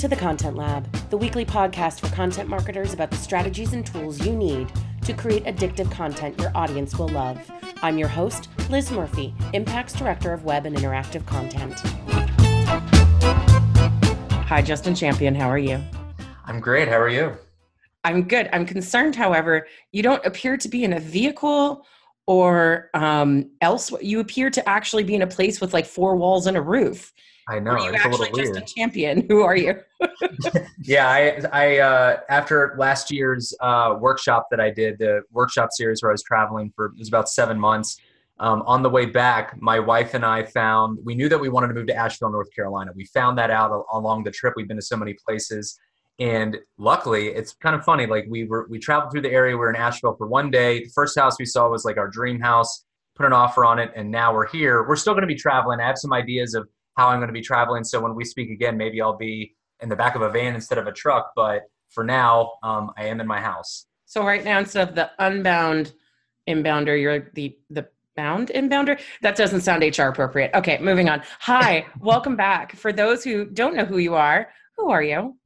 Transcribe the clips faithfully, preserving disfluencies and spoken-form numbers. to The Content Lab, the weekly podcast for content marketers about the strategies and tools you need to create addictive content your audience will love. I'm your host, Liz Murphy, Impact's Director of Web and Interactive Content. Hi, Justin Champion. How are you? I'm great. How are you? I'm good. I'm concerned, however, you don't appear to be in a vehicle or um, else. You appear to actually be in a place with like four walls and a roof. I know. Are you it's actually a just weird. a champion? Who are you? yeah, I, I uh, after last year's uh, workshop that I did, the workshop series where I was traveling for, it was about seven months. Um, on the way back, my wife and I found, we knew that we wanted to move to Asheville, North Carolina. We found that out a- along the trip. We've been to so many places. And luckily, it's kind of funny, like we were, we traveled through the area. We were in Asheville for one day. The first house we saw was like our dream house, put an offer on it. And now we're here. We're still going to be traveling. I have some ideas of how I'm going to be traveling. So when we speak again, maybe I'll be in the back of a van instead of a truck. But for now, um, I am in my house. So right now, instead of the unbound inbounder, you're the, the bound inbounder? That doesn't sound H R appropriate. Okay, moving on. Hi, welcome back. For those who don't know who you are, who are you?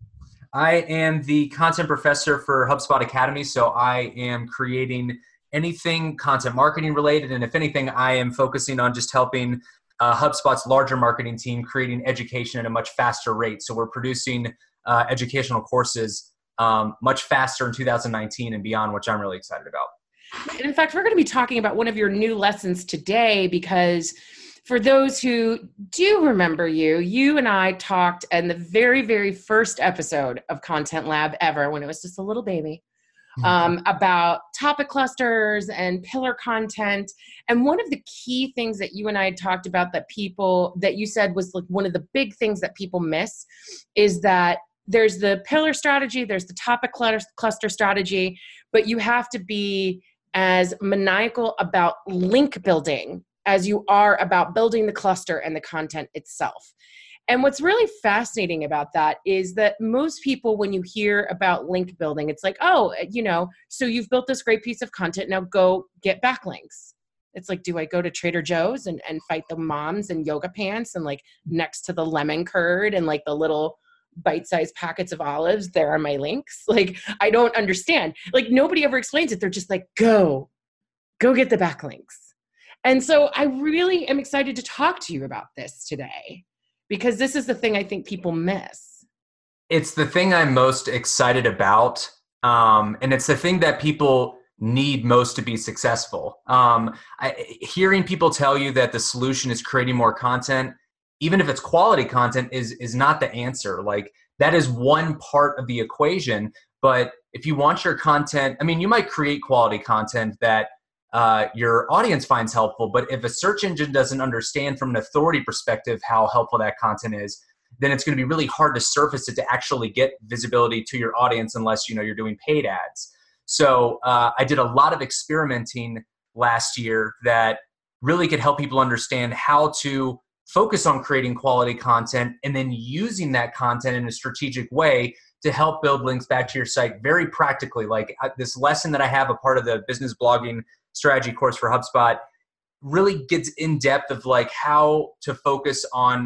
I am the content professor for HubSpot Academy. So I am creating anything content marketing related. And if anything, I am focusing on just helping Uh, HubSpot's larger marketing team creating education at a much faster rate. So we're producing uh, educational courses um, much faster in two thousand nineteen and beyond, which I'm really excited about. And in fact, we're going to be talking about one of your new lessons today, because for those who do remember you, you and I talked in the very, very first episode of Content Lab ever, when it was just a little baby, Um, about topic clusters and pillar content. And one of the key things that you and I had talked about that people, that you said was like one of the big things that people miss, is that there's the pillar strategy, there's the topic cluster strategy, but you have to be as maniacal about link building as you are about building the cluster and the content itself. And what's really fascinating about that is that most people, when you hear about link building, it's like, oh, you know, so you've built this great piece of content, now go get backlinks. It's like, do I go to Trader Joe's and, and fight the moms in yoga pants and like next to the lemon curd and like the little bite-sized packets of olives, there are my links? Like, I don't understand. Like, nobody ever explains it. They're just like, go, go get the backlinks. And so I really am excited to talk to you about this today, because this is the thing I think people miss. It's the thing I'm most excited about. Um, and it's the thing that people need most to be successful. Um, I, hearing people tell you that the solution is creating more content, even if it's quality content, is, is not the answer. Like, that is one part of the equation. But if you want your content, I mean, you might create quality content that Uh, your audience finds helpful, but if a search engine doesn't understand from an authority perspective how helpful that content is, then it's going to be really hard to surface it to actually get visibility to your audience unless, you know, you're doing paid ads. So uh, I did a lot of experimenting last year that really could help people understand how to focus on creating quality content and then using that content in a strategic way to help build links back to your site very practically. Like uh, this lesson that I have, a part of the business blogging strategy course for HubSpot, really gets in depth of like how to focus on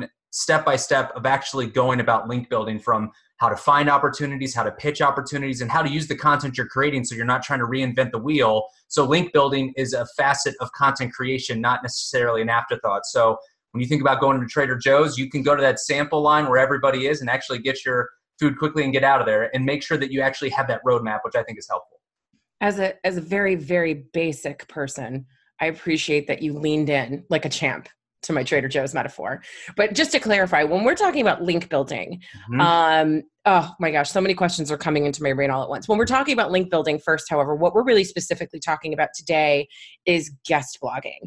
step-by-step of actually going about link building, from how to find opportunities, how to pitch opportunities, and how to use the content you're creating so you're not trying to reinvent the wheel. So link building is a facet of content creation, not necessarily an afterthought. So when you think about going to Trader Joe's, you can go to that sample line where everybody is and actually get your food quickly and get out of there, and make sure that you actually have that roadmap, which I think is helpful. As a as a very, very basic person, I appreciate that you leaned in like a champ to my Trader Joe's metaphor. But just to clarify, when we're talking about link building, mm-hmm. um, oh my gosh, so many questions are coming into my brain all at once. When we're talking about link building first, however, what we're really specifically talking about today is guest blogging.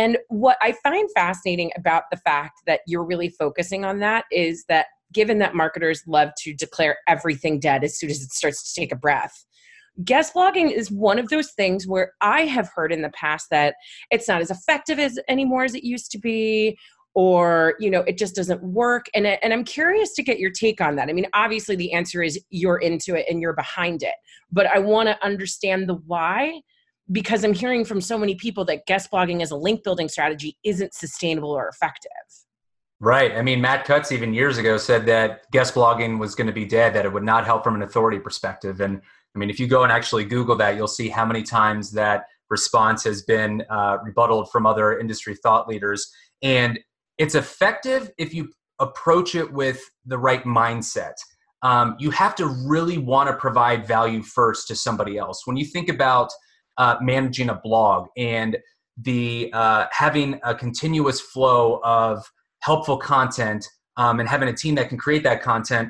And what I find fascinating about the fact that you're really focusing on that is that, given that marketers love to declare everything dead as soon as it starts to take a breath, guest blogging is one of those things where I have heard in the past that it's not as effective as anymore as it used to be, or, you know, it just doesn't work. And, and I'm curious to get your take on that. I mean, obviously the answer is you're into it and you're behind it, but I want to understand the why, because I'm hearing from so many people that guest blogging as a link building strategy isn't sustainable or effective. Right. I mean, Matt Cutts even years ago said that guest blogging was going to be dead, that it would not help from an authority perspective. And I mean, if you go and actually Google that, you'll see how many times that response has been uh, rebutted from other industry thought leaders. And it's effective if you approach it with the right mindset. Um, you have to really want to provide value first to somebody else. When you think about uh, managing a blog and the uh, having a continuous flow of helpful content um, and having a team that can create that content,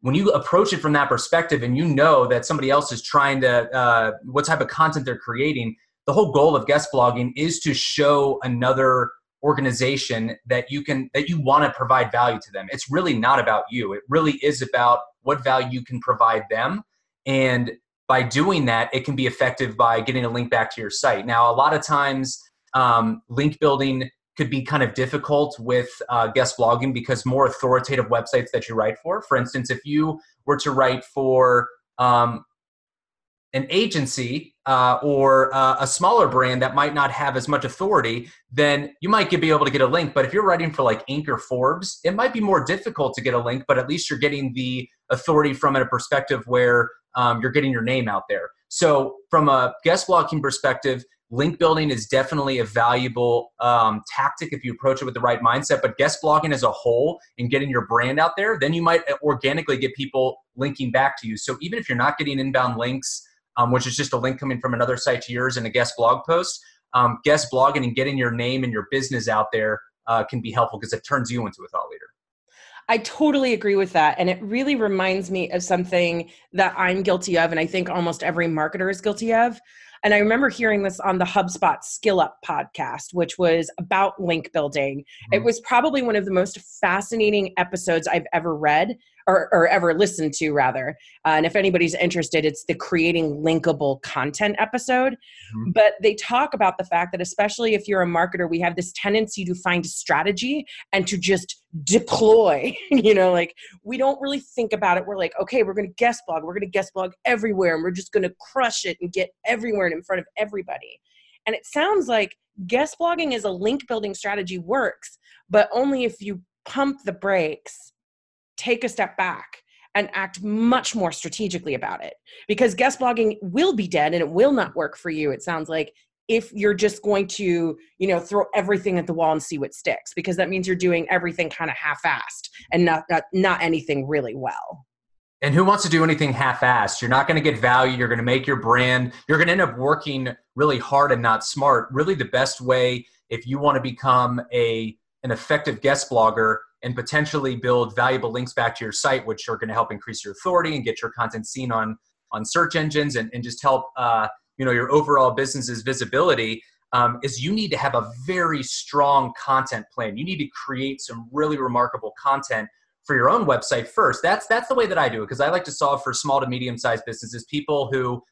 when you approach it from that perspective and you know that somebody else is trying to, uh, what type of content they're creating, the whole goal of guest blogging is to show another organization that you can, that you want to provide value to them. It's really not about you. It really is about what value you can provide them. And by doing that, it can be effective by getting a link back to your site. Now, a lot of times um, link building could be kind of difficult with uh, guest blogging because more authoritative websites that you write for, for instance, if you were to write for um, an agency uh, or uh, a smaller brand that might not have as much authority, then you might be able to get a link. But if you're writing for like Inc or Forbes, it might be more difficult to get a link, but at least you're getting the authority from a perspective where um, you're getting your name out there. So from a guest blogging perspective, link building is definitely a valuable um, tactic if you approach it with the right mindset, but guest blogging as a whole and getting your brand out there, then you might organically get people linking back to you. So even if you're not getting inbound links, um, which is just a link coming from another site to yours and a guest blog post, um, guest blogging and getting your name and your business out there uh, can be helpful because it turns you into a thought leader. I totally agree with that. And it really reminds me of something that I'm guilty of, and I think almost every marketer is guilty of. And I remember hearing this on the HubSpot Skill Up podcast, which was about link building. Mm-hmm. It was probably one of the most fascinating episodes I've ever read or, or ever listened to, rather. Uh, and if anybody's interested, it's the creating linkable content episode. Mm-hmm. But they talk about the fact that, especially if you're a marketer, we have this tendency to find strategy and to just deploy. You know, like we don't really think about it. We're like, okay, we're going to guest blog. We're going to guest blog everywhere. And we're just going to crush it and get everywhere in front of everybody. And it sounds like guest blogging as a link building strategy works, but only if you pump the brakes, take a step back, and act much more strategically about it. Because guest blogging will be dead and it will not work for you, it sounds like, if you're just going to, you know, throw everything at the wall and see what sticks, because that means you're doing everything kind of half-assed and not, not, not anything really well. And who wants to do anything half-assed? You're not going to get value. You're going to make your brand. You're going to end up working really hard and not smart. Really the best way, if you want to become a, an effective guest blogger and potentially build valuable links back to your site, which are going to help increase your authority and get your content seen on, on search engines and, and just help uh, you know, your overall business's visibility, um, is you need to have a very strong content plan. You need to create some really remarkable content for your own website first. That's that's the way that I do it, because I like to solve for small to medium-sized businesses, people who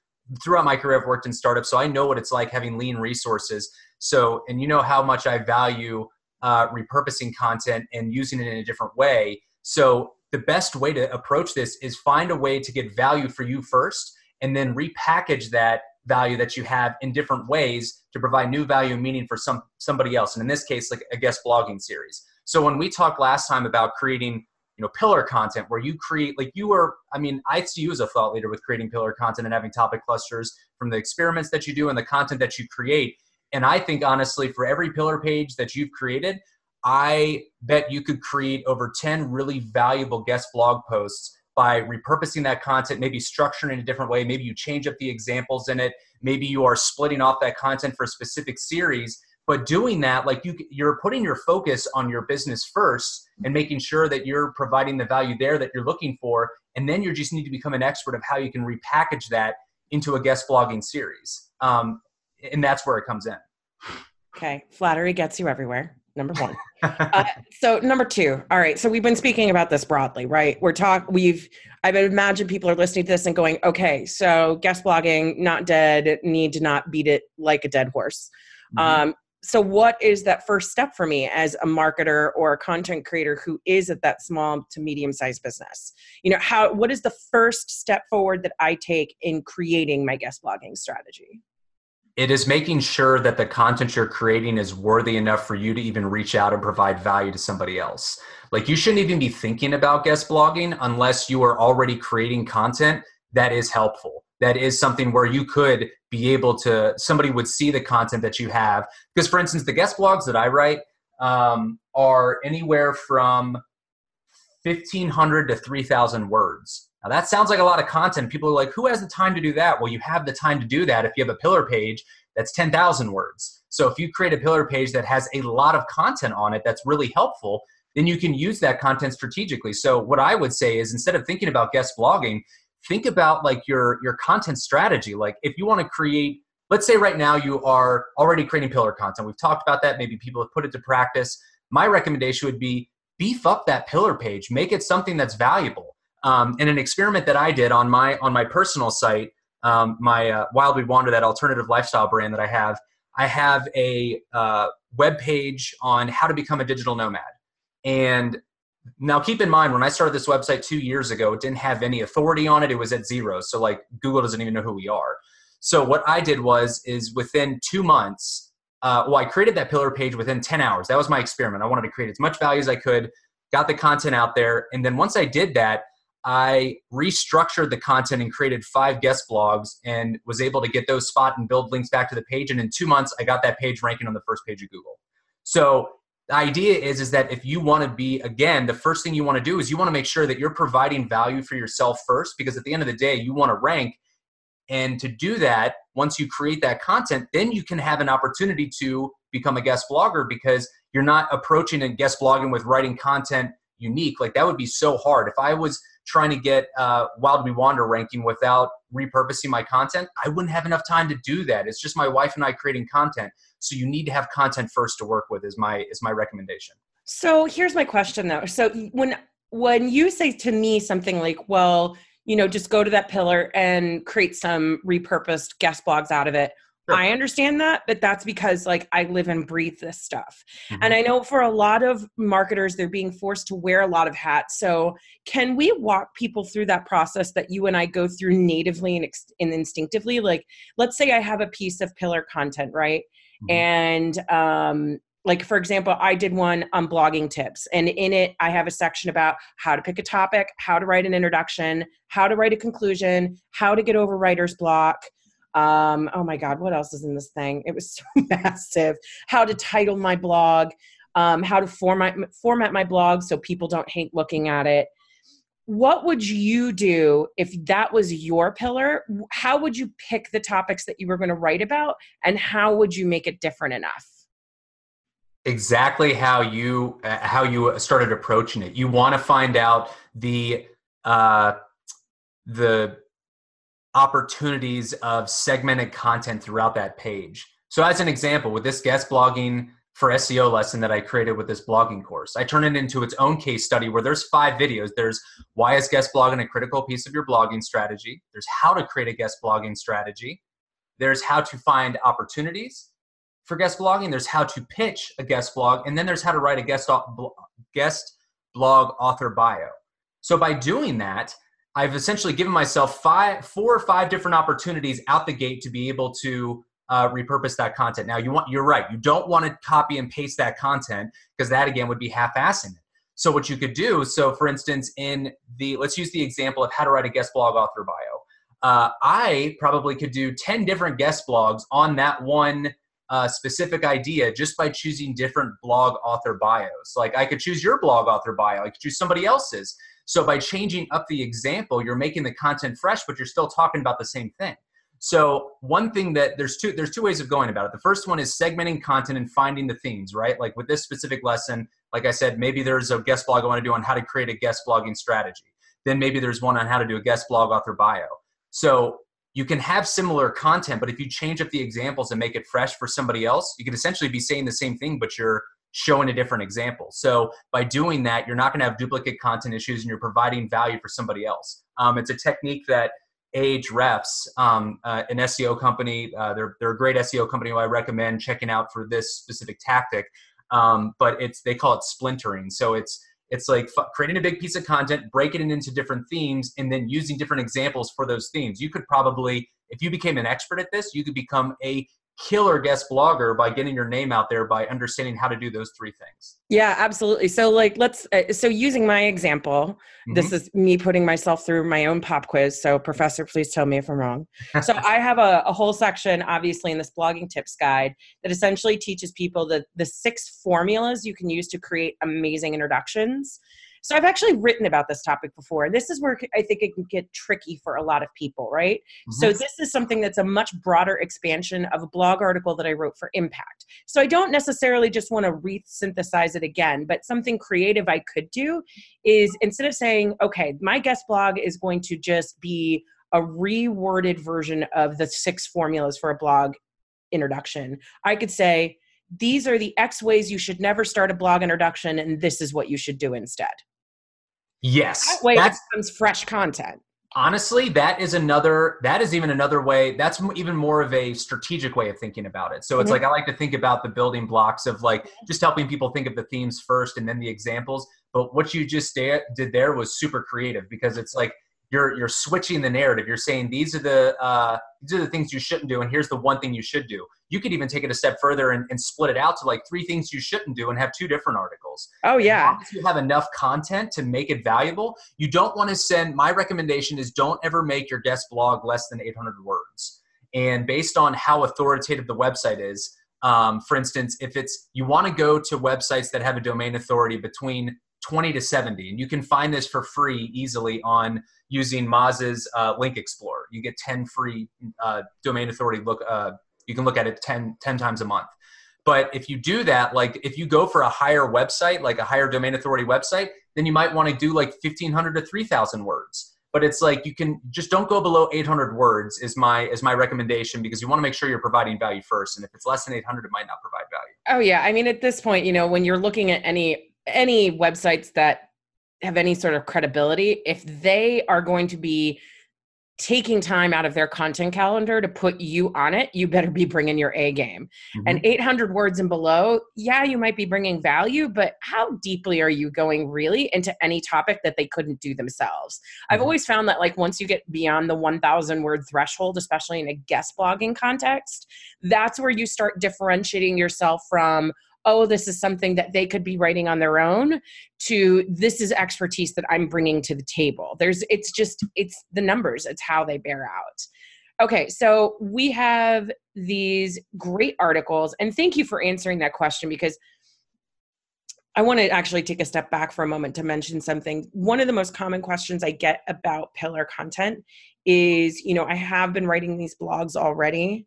throughout my career have worked in startups, so I know what it's like having lean resources. So, and you know how much I value uh, repurposing content and using it in a different way. So the best way to approach this is find a way to get value for you first, and then repackage that value that you have in different ways to provide new value and meaning for some somebody else. And in this case, like a guest blogging series. So when we talked last time about creating you know, pillar content, where you create, like you are, I mean, I see you as a thought leader with creating pillar content and having topic clusters from the experiments that you do and the content that you create. And I think honestly, for every pillar page that you've created, I bet you could create over ten really valuable guest blog posts by repurposing that content, maybe structuring it in a different way. Maybe you change up the examples in it. Maybe you are splitting off that content for a specific series. But doing that, like you, you're putting your focus on your business first and making sure that you're providing the value there that you're looking for. And then you just need to become an expert of how you can repackage that into a guest blogging series. Um, and that's where it comes in. Okay. Flattery gets you everywhere. Number one. uh, so number two. All right. So we've been speaking about this broadly, right? We're talk. We've. I would imagine people are listening to this and going, "Okay, so guest blogging not dead. Need to not beat it like a dead horse." Mm-hmm. Um, so what is that first step for me as a marketer or a content creator who is at that small to medium-sized business? You know, how? What is the first step forward that I take in creating my guest blogging strategy? It is making sure that the content you're creating is worthy enough for you to even reach out and provide value to somebody else. Like, you shouldn't even be thinking about guest blogging unless you are already creating content that is helpful. That is something where you could be able to, somebody would see the content that you have. Because, for instance, the guest blogs that I write um, are anywhere from fifteen hundred to three thousand words. Now, that sounds like a lot of content. People are like, who has the time to do that? Well, you have the time to do that if you have a pillar page that's ten thousand words. So if you create a pillar page that has a lot of content on it that's really helpful, then you can use that content strategically. So what I would say is, instead of thinking about guest blogging, think about like your, your content strategy. Like, if you want to create, let's say right now you are already creating pillar content. We've talked about that. Maybe people have put it to practice. My recommendation would be beef up that pillar page. Make it something that's valuable. Um, and an experiment that I did on my on my personal site, um, my uh, Wild We Wander, that alternative lifestyle brand that I have, I have a uh, web page on how to become a digital nomad. And now, keep in mind, when I started this website two years ago, it didn't have any authority on it. It was at zero. So like, Google doesn't even know who we are. So what I did was, is within two months, uh, well, I created that pillar page within ten hours. That was my experiment. I wanted to create as much value as I could, got the content out there. And then once I did that, I restructured the content and created five guest blogs and was able to get those spot and build links back to the page. And in two months, I got that page ranking on the first page of Google. So the idea is, is that if you want to be, again, the first thing you want to do is you want to make sure that you're providing value for yourself first, because at the end of the day, you want to rank. And to do that, once you create that content, then you can have an opportunity to become a guest blogger, because you're not approaching and guest blogging with writing content unique. Like, that would be so hard. If I was trying to get uh, Wild We Wander ranking without repurposing my content, I wouldn't have enough time to do that. It's just my wife and I creating content. So you need to have content first to work with is my is my recommendation. So here's my question though. So when when you say to me something like, well, you know, just go to that pillar and create some repurposed guest blogs out of it. Sure. I understand that, but that's because like I live and breathe this stuff. Mm-hmm. And I know for a lot of marketers, they're being forced to wear a lot of hats. So can we walk people through that process that you and I go through natively and, ex- and instinctively? Like, let's say I have a piece of pillar content, right? Mm-hmm. And um, like, for example, I did one on blogging tips, and in it, I have a section about how to pick a topic, how to write an introduction, how to write a conclusion, how to get over writer's block. Um, oh my God, what else is in this thing? It was so massive. How to title my blog, um, how to format, format my blog so people don't hate looking at it. What would you do if that was your pillar? How would you pick the topics that you were going to write about, and how would you make it different enough? Exactly how you, uh, how you started approaching it. You want to find out the, uh, the, opportunities of segmented content throughout that page. So as an example, with this guest blogging for S E O lesson that I created with this blogging course, I turned it into its own case study where there's five videos. There's why is guest blogging a critical piece of your blogging strategy? There's how to create a guest blogging strategy. There's how to find opportunities for guest blogging. There's how to pitch a guest blog. And then there's how to write a guest, guest blog author bio. So by doing that, I've essentially given myself five, four or five different opportunities out the gate to be able to uh, repurpose that content. Now, you want, you're right. You don't want to copy and paste that content, because that, again, would be half-assing it. So what you could do, so for instance, in the, let's use the example of how to write a guest blog author bio. Uh, I probably could do ten different guest blogs on that one uh, specific idea just by choosing different blog author bios. Like, I could choose your blog author bio. I could choose somebody else's. So by changing up the example, you're making the content fresh, but you're still talking about the same thing. So one thing that there's two, there's two ways of going about it. The first one is segmenting content and finding the themes, right? Like with this specific lesson, like I said, maybe there's a guest blog I want to do on how to create a guest blogging strategy. Then maybe there's one on how to do a guest blog author bio. So you can have similar content, but if you change up the examples and make it fresh for somebody else, you could essentially be saying the same thing, but you're showing a different example. So by doing that, you're not going to have duplicate content issues, and you're providing value for somebody else. Um, it's a technique that Ahrefs, um, uh, an S E O company, uh, they're they're a great S E O company who I recommend checking out for this specific tactic. Um, but it's they call it splintering. So it's it's like f- creating a big piece of content, breaking it into different themes, and then using different examples for those themes. You could probably, if you became an expert at this, you could become a killer guest blogger by getting your name out there by understanding how to do those three things. Yeah, absolutely. So like, let's, uh, so using my example, mm-hmm. this is me putting myself through my own pop quiz. So professor, please tell me if I'm wrong. So I have a, a whole section, obviously, in this blogging tips guide that essentially teaches people the, the six formulas you can use to create amazing introductions. So I've actually written about this topic before, and this is where I think it can get tricky for a lot of people, right? Mm-hmm. So this is something that's a much broader expansion of a blog article that I wrote for Impact. So I don't necessarily just want to re-synthesize it again, but something creative I could do is, instead of saying, okay, my guest blog is going to just be a reworded version of the six formulas for a blog introduction, I could say, these are the X ways you should never start a blog introduction, and this is what you should do instead. Yes. That way it becomes fresh content. Honestly, that is another, that is even another way. That's even more of a strategic way of thinking about it. So it's mm-hmm. like, I like to think about the building blocks of like just helping people think of the themes first and then the examples. But what you just did there was super creative, because it's like, you're, you're switching the narrative. You're saying, these are the, uh, these are the things you shouldn't do, and here's the one thing you should do. You could even take it a step further and, and split it out to like three things you shouldn't do and have two different articles. Oh yeah. If you have enough content to make it valuable, you don't want to send, my recommendation is don't ever make your guest blog less than eight hundred words. And based on how authoritative the website is, um, for instance, if it's, you want to go to websites that have a domain authority between twenty to seventy, and you can find this for free easily on using Moz's uh, Link Explorer. You get ten free uh, domain authority look. Uh, you can look at it ten times a month. But if you do that, like if you go for a higher website, like a higher domain authority website, then you might want to do like fifteen hundred to three thousand words. But it's like, you can just don't go below eight hundred words is my is my recommendation, because you want to make sure you're providing value first. And if it's less than eight hundred, it might not provide value. Oh yeah, I mean at this point, you know, when you're looking at any any websites that have any sort of credibility, if they are going to be taking time out of their content calendar to put you on it, you better be bringing your A game. Mm-hmm. And eight hundred words and below, yeah, you might be bringing value, but how deeply are you going really into any topic that they couldn't do themselves? Mm-hmm. I've always found that like once you get beyond the one thousand word threshold, especially in a guest blogging context, that's where you start differentiating yourself from, oh, this is something that they could be writing on their own, to this is expertise that I'm bringing to the table. There's, it's just, it's the numbers. It's how they bear out. Okay. So we have these great articles, and thank you for answering that question, because I want to actually take a step back for a moment to mention something. One of the most common questions I get about pillar content is, you know, I have been writing these blogs already,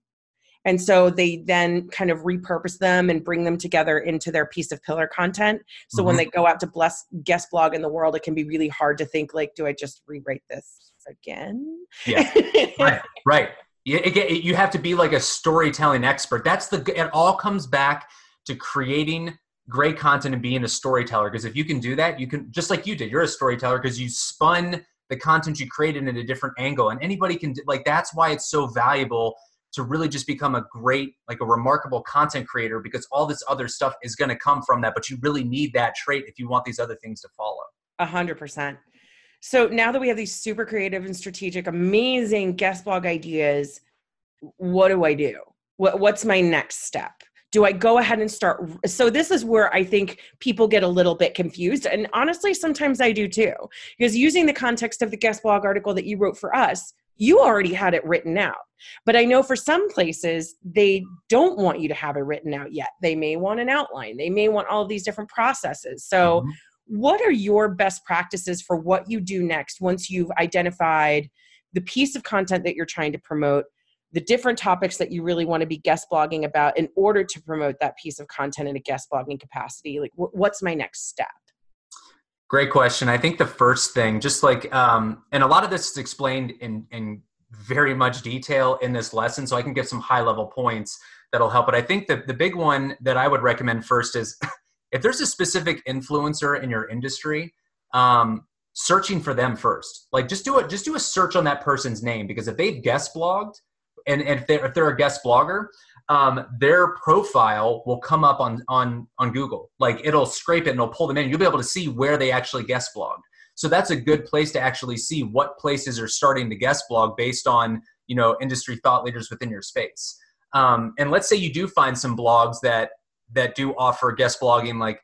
and so they then kind of repurpose them and bring them together into their piece of pillar content. So mm-hmm. when they go out to bless guest blog in the world, it can be really hard to think like, do I just rewrite this again? Yeah, right, right. It, it, you have to be like a storytelling expert. That's the, it all comes back to creating great content and being a storyteller. Because if you can do that, you can, just like you did, you're a storyteller because you spun the content you created in a different angle. And anybody can, like, that's why it's so valuable to really just become a great, like a remarkable content creator, because all this other stuff is going to come from that, but you really need that trait if you want these other things to follow. A hundred percent. So now that we have these super creative and strategic, amazing guest blog ideas, what do I do? What, what's my next step? Do I go ahead and start? So this is where I think people get a little bit confused. And honestly, sometimes I do too, because using the context of the guest blog article that you wrote for us, you already had it written out. But I know for some places, they don't want you to have it written out yet. They may want an outline. They may want all of these different processes. So mm-hmm. what are your best practices for what you do next once you've identified the piece of content that you're trying to promote, the different topics that you really want to be guest blogging about in order to promote that piece of content in a guest blogging capacity? Like, wh- what's my next step? Great question. I think the first thing, just like, um, and a lot of this is explained in, in very much detail in this lesson, so I can give some high level points that'll help. But I think that the big one that I would recommend first is, if there's a specific influencer in your industry, um, searching for them first. Like just do it, just do a search on that person's name, because if they've guest blogged, and, and if, they're, if they're a guest blogger, um, their profile will come up on, on, on Google. Like it'll scrape it and it'll pull them in. You'll be able to see where they actually guest blogged. So that's a good place to actually see what places are starting to guest blog based on, you know, industry thought leaders within your space. Um, and let's say you do find some blogs that that do offer guest blogging, like,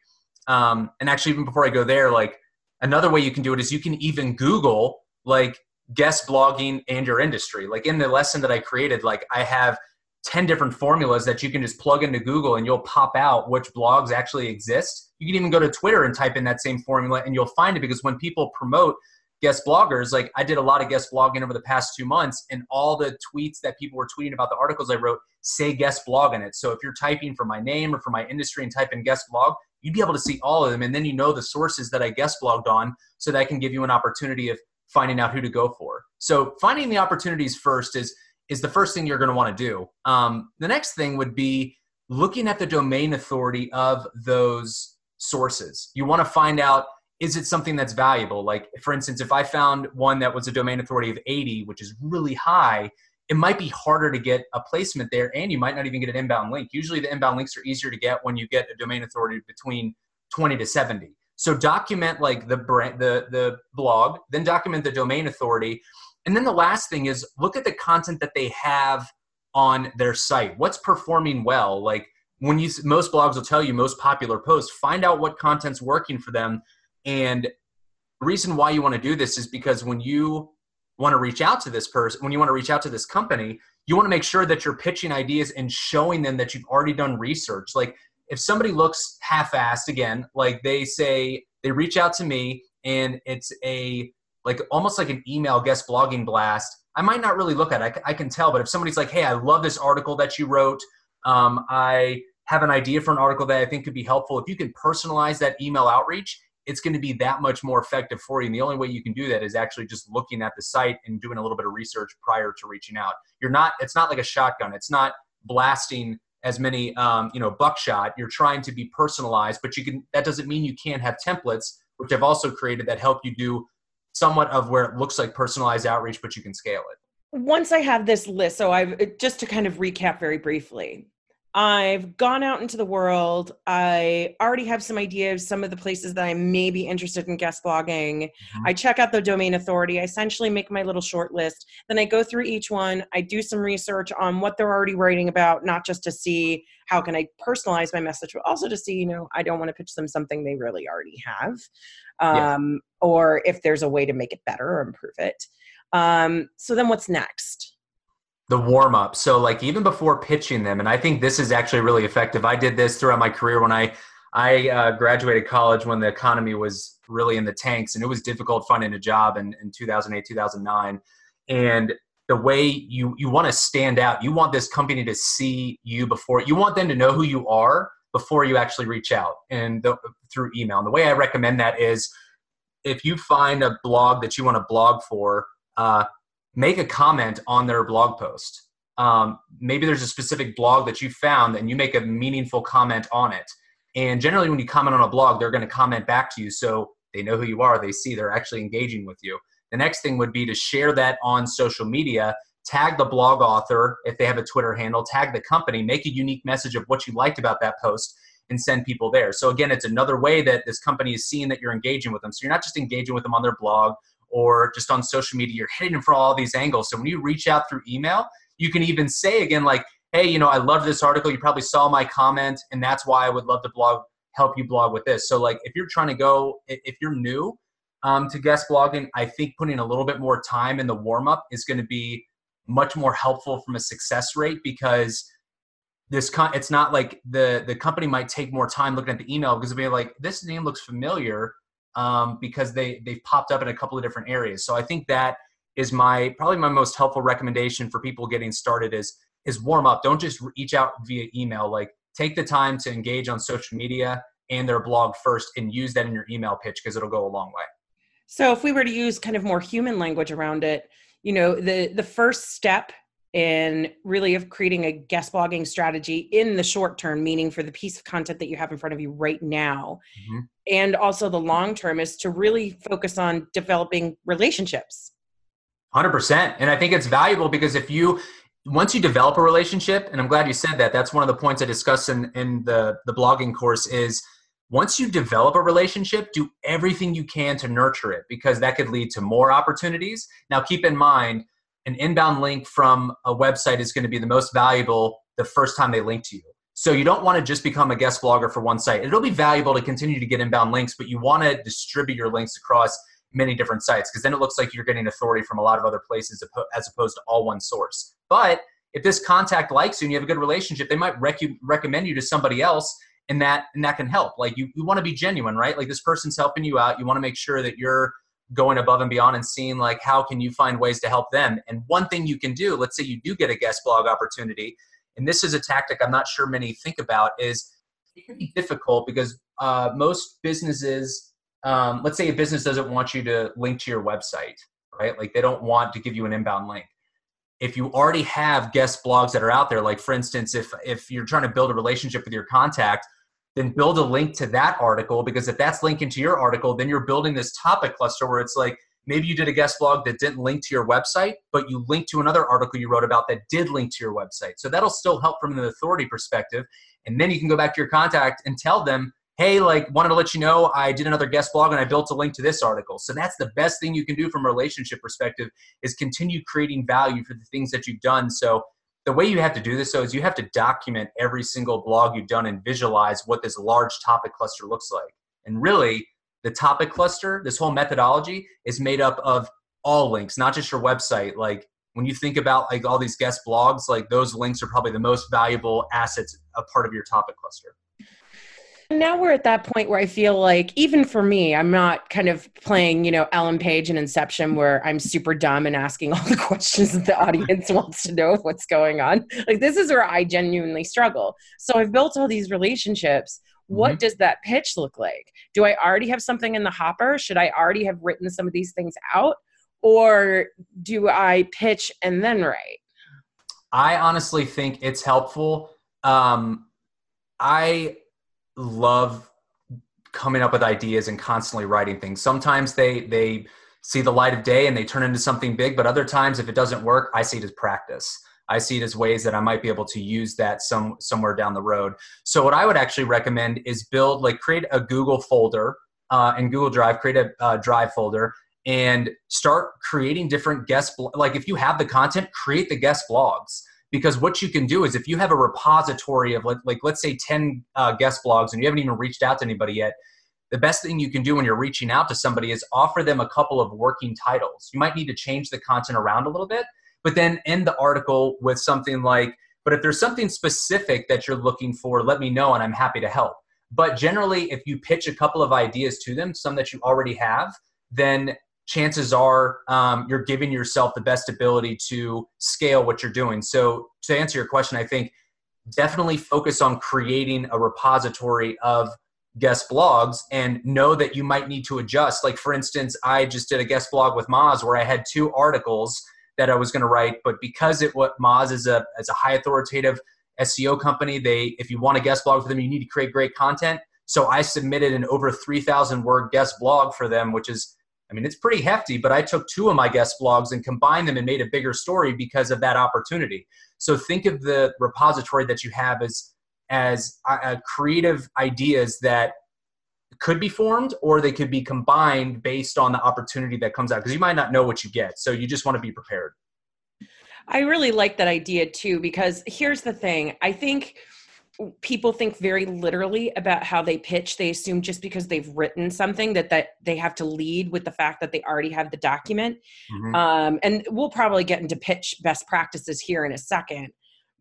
um, and actually even before I go there, like another way you can do it is you can even Google like guest blogging and your industry. Like in the lesson that I created, like I have ten different formulas that you can just plug into Google and you'll pop out which blogs actually exist. You can even go to Twitter and type in that same formula and you'll find it, because when people promote guest bloggers, like I did a lot of guest blogging over the past two months and all the tweets that people were tweeting about the articles I wrote say guest blog in it. So if you're typing for my name or for my industry and type in guest blog, you'd be able to see all of them. And then you know the sources that I guest blogged on, so that can give you an opportunity of finding out who to go for. So finding the opportunities first is is the first thing you're going to want to do. Um, the next thing would be looking at the domain authority of those sources. You want to find out, is it something that's valuable? Like for instance, if I found one that was a domain authority of eighty, which is really high, it might be harder to get a placement there, and you might not even get an inbound link. Usually the inbound links are easier to get when you get a domain authority between twenty to seventy. So document like the brand, the, the blog, then document the domain authority. And then the last thing is look at the content that they have on their site. What's performing well? Like when you, most blogs will tell you most popular posts, find out what content's working for them. And the reason why you want to do this is because when you want to reach out to this person, when you want to reach out to this company, you want to make sure that you're pitching ideas and showing them that you've already done research. Like if somebody looks half-assed, again, like they say, they reach out to me and it's a, like almost like an email guest blogging blast, I might not really look at it. I, I can tell. But if somebody's like, hey, I love this article that you wrote. Um, I have an idea for an article that I think could be helpful. If you can personalize that email outreach, it's going to be that much more effective for you. And the only way you can do that is actually just looking at the site and doing a little bit of research prior to reaching out. You're not, it's not like a shotgun. It's not blasting as many, um, you know, buckshot. You're trying to be personalized, but you can, that doesn't mean you can't have templates, which I've also created that help you do somewhat of where it looks like personalized outreach, but you can scale it. Once I have this list, so I've, just to kind of recap very briefly, I've gone out into the world. I already have some ideas, some of the places that I may be interested in guest blogging. Mm-hmm. I check out the domain authority. I essentially make my little short list. Then I go through each one. I do some research on what they're already writing about, not just to see how can I personalize my message, but also to see, you know, I don't want to pitch them something they really already have, um, yes. or if there's a way to make it better or improve it. Um, so then what's next? The warm up. So like even before pitching them, and I think this is actually really effective. I did this throughout my career when I, I uh, graduated college when the economy was really in the tanks and it was difficult finding a job in, in two thousand eight, two thousand nine. And the way you, you want to stand out, you want this company to see you before, you want them to know who you are before you actually reach out and the, through email. And the way I recommend that is if you find a blog that you want to blog for, uh, make a comment on their blog post. Um, maybe there's a specific blog that you found and you make a meaningful comment on it. And generally when you comment on a blog, they're going to comment back to you. So they know who you are. They see they're actually engaging with you. The next thing would be to share that on social media, tag the blog author. If they have a Twitter handle, tag the company, make a unique message of what you liked about that post and send people there. So again, it's another way that this company is seeing that you're engaging with them. So you're not just engaging with them on their blog or just on social media, you're hitting them for all these angles. So when you reach out through email, you can even say again, like, hey, you know, I love this article. You probably saw my comment and that's why I would love to blog, help you blog with this. So like if you're trying to go, if you're new um, to guest blogging, I think putting a little bit more time in the warm up is going to be much more helpful from a success rate, because this con- it's not like the, the company might take more time looking at the email because they'll be like, this name looks familiar. Um, because they, they've popped up in a couple of different areas. So I think that is my, probably my most helpful recommendation for people getting started is, is warm up. Don't just reach out via email. Like take the time to engage on social media and their blog first and use that in your email pitch because it'll go a long way. So if we were to use kind of more human language around it, you know, the, the first step in really of creating a guest blogging strategy in the short term, meaning for the piece of content that you have in front of you right now. Mm-hmm. And also the long term is to really focus on developing relationships. one hundred percent. And I think it's valuable because if you, once you develop a relationship, and I'm glad you said that, that's one of the points I discussed in, in the, the blogging course is once you develop a relationship, do everything you can to nurture it because that could lead to more opportunities. Now keep in mind, an inbound link from a website is going to be the most valuable the first time they link to you. So you don't want to just become a guest blogger for one site. It'll be valuable to continue to get inbound links, but you want to distribute your links across many different sites, because then it looks like you're getting authority from a lot of other places as opposed to all one source. But if this contact likes you and you have a good relationship, they might rec- recommend you to somebody else, and that and that can help. Like you, you want to be genuine, right? Like this person's helping you out. You want to make sure that you're going above and beyond and seeing like how can you find ways to help them. And one thing you can do, let's say you do get a guest blog opportunity, and this is a tactic I'm not sure many think about, is it can be difficult because uh, most businesses, um, let's say a business doesn't want you to link to your website, right? Like they don't want to give you an inbound link. If you already have guest blogs that are out there, like for instance, if if you're trying to build a relationship with your contact, then build a link to that article, because if that's linking to your article, then you're building this topic cluster where it's like, maybe you did a guest blog that didn't link to your website, but you linked to another article you wrote about that did link to your website. So that'll still help from an authority perspective. And then you can go back to your contact and tell them, hey, like wanted to let you know I did another guest blog and I built a link to this article. So that's the best thing you can do from a relationship perspective, is continue creating value for the things that you've done. So the way you have to do this, though, is you have to document every single blog you've done and visualize what this large topic cluster looks like. And really, the topic cluster, this whole methodology, is made up of all links, not just your website. Like when you think about like all these guest blogs, like those links are probably the most valuable assets, a part of your topic cluster. Now we're at that point where I feel like, even for me, I'm not kind of playing, you know, Ellen Page and Inception where I'm super dumb and asking all the questions that the audience wants to know of what's going on. Like this is where I genuinely struggle. So I've built all these relationships. What mm-hmm. does that pitch look like? Do I already have something in the hopper? Should I already have written some of these things out? Or do I pitch and then write? I honestly think it's helpful. Um, I love coming up with ideas and constantly writing things. Sometimes they they see the light of day and they turn into something big, but other times if it doesn't work, I see it as practice. I see it as ways that I might be able to use that some somewhere down the road. So what I would actually recommend is build, like create a Google folder uh, in Google Drive, create a uh, Drive folder and start creating different guest, blo- like if you have the content, create the guest blogs. Because what you can do is if you have a repository of like, like let's say ten uh, guest blogs and you haven't even reached out to anybody yet, the best thing you can do when you're reaching out to somebody is offer them a couple of working titles. You might need to change the content around a little bit, but then end the article with something like, but if there's something specific that you're looking for, let me know and I'm happy to help. But generally, if you pitch a couple of ideas to them, some that you already have, then chances are um, you're giving yourself the best ability to scale what you're doing. So to answer your question, I think definitely focus on creating a repository of guest blogs and know that you might need to adjust. Like for instance, I just did a guest blog with Moz where I had two articles that I was going to write, but because it what Moz is a as a high authoritative S E O company, they if you want to guest blog for them, you need to create great content. So I submitted an over three thousand word guest blog for them, which is, I mean, it's pretty hefty, but I took two of my guest blogs and combined them and made a bigger story because of that opportunity. So think of the repository that you have as as uh, creative ideas that could be formed, or they could be combined based on the opportunity that comes out, because you might not know what you get. So you just want to be prepared. I really like that idea too, because here's the thing. I think people think very literally about how they pitch. They assume just because they've written something that, that they have to lead with the fact that they already have the document. Mm-hmm. Um, and we'll probably get into pitch best practices here in a second,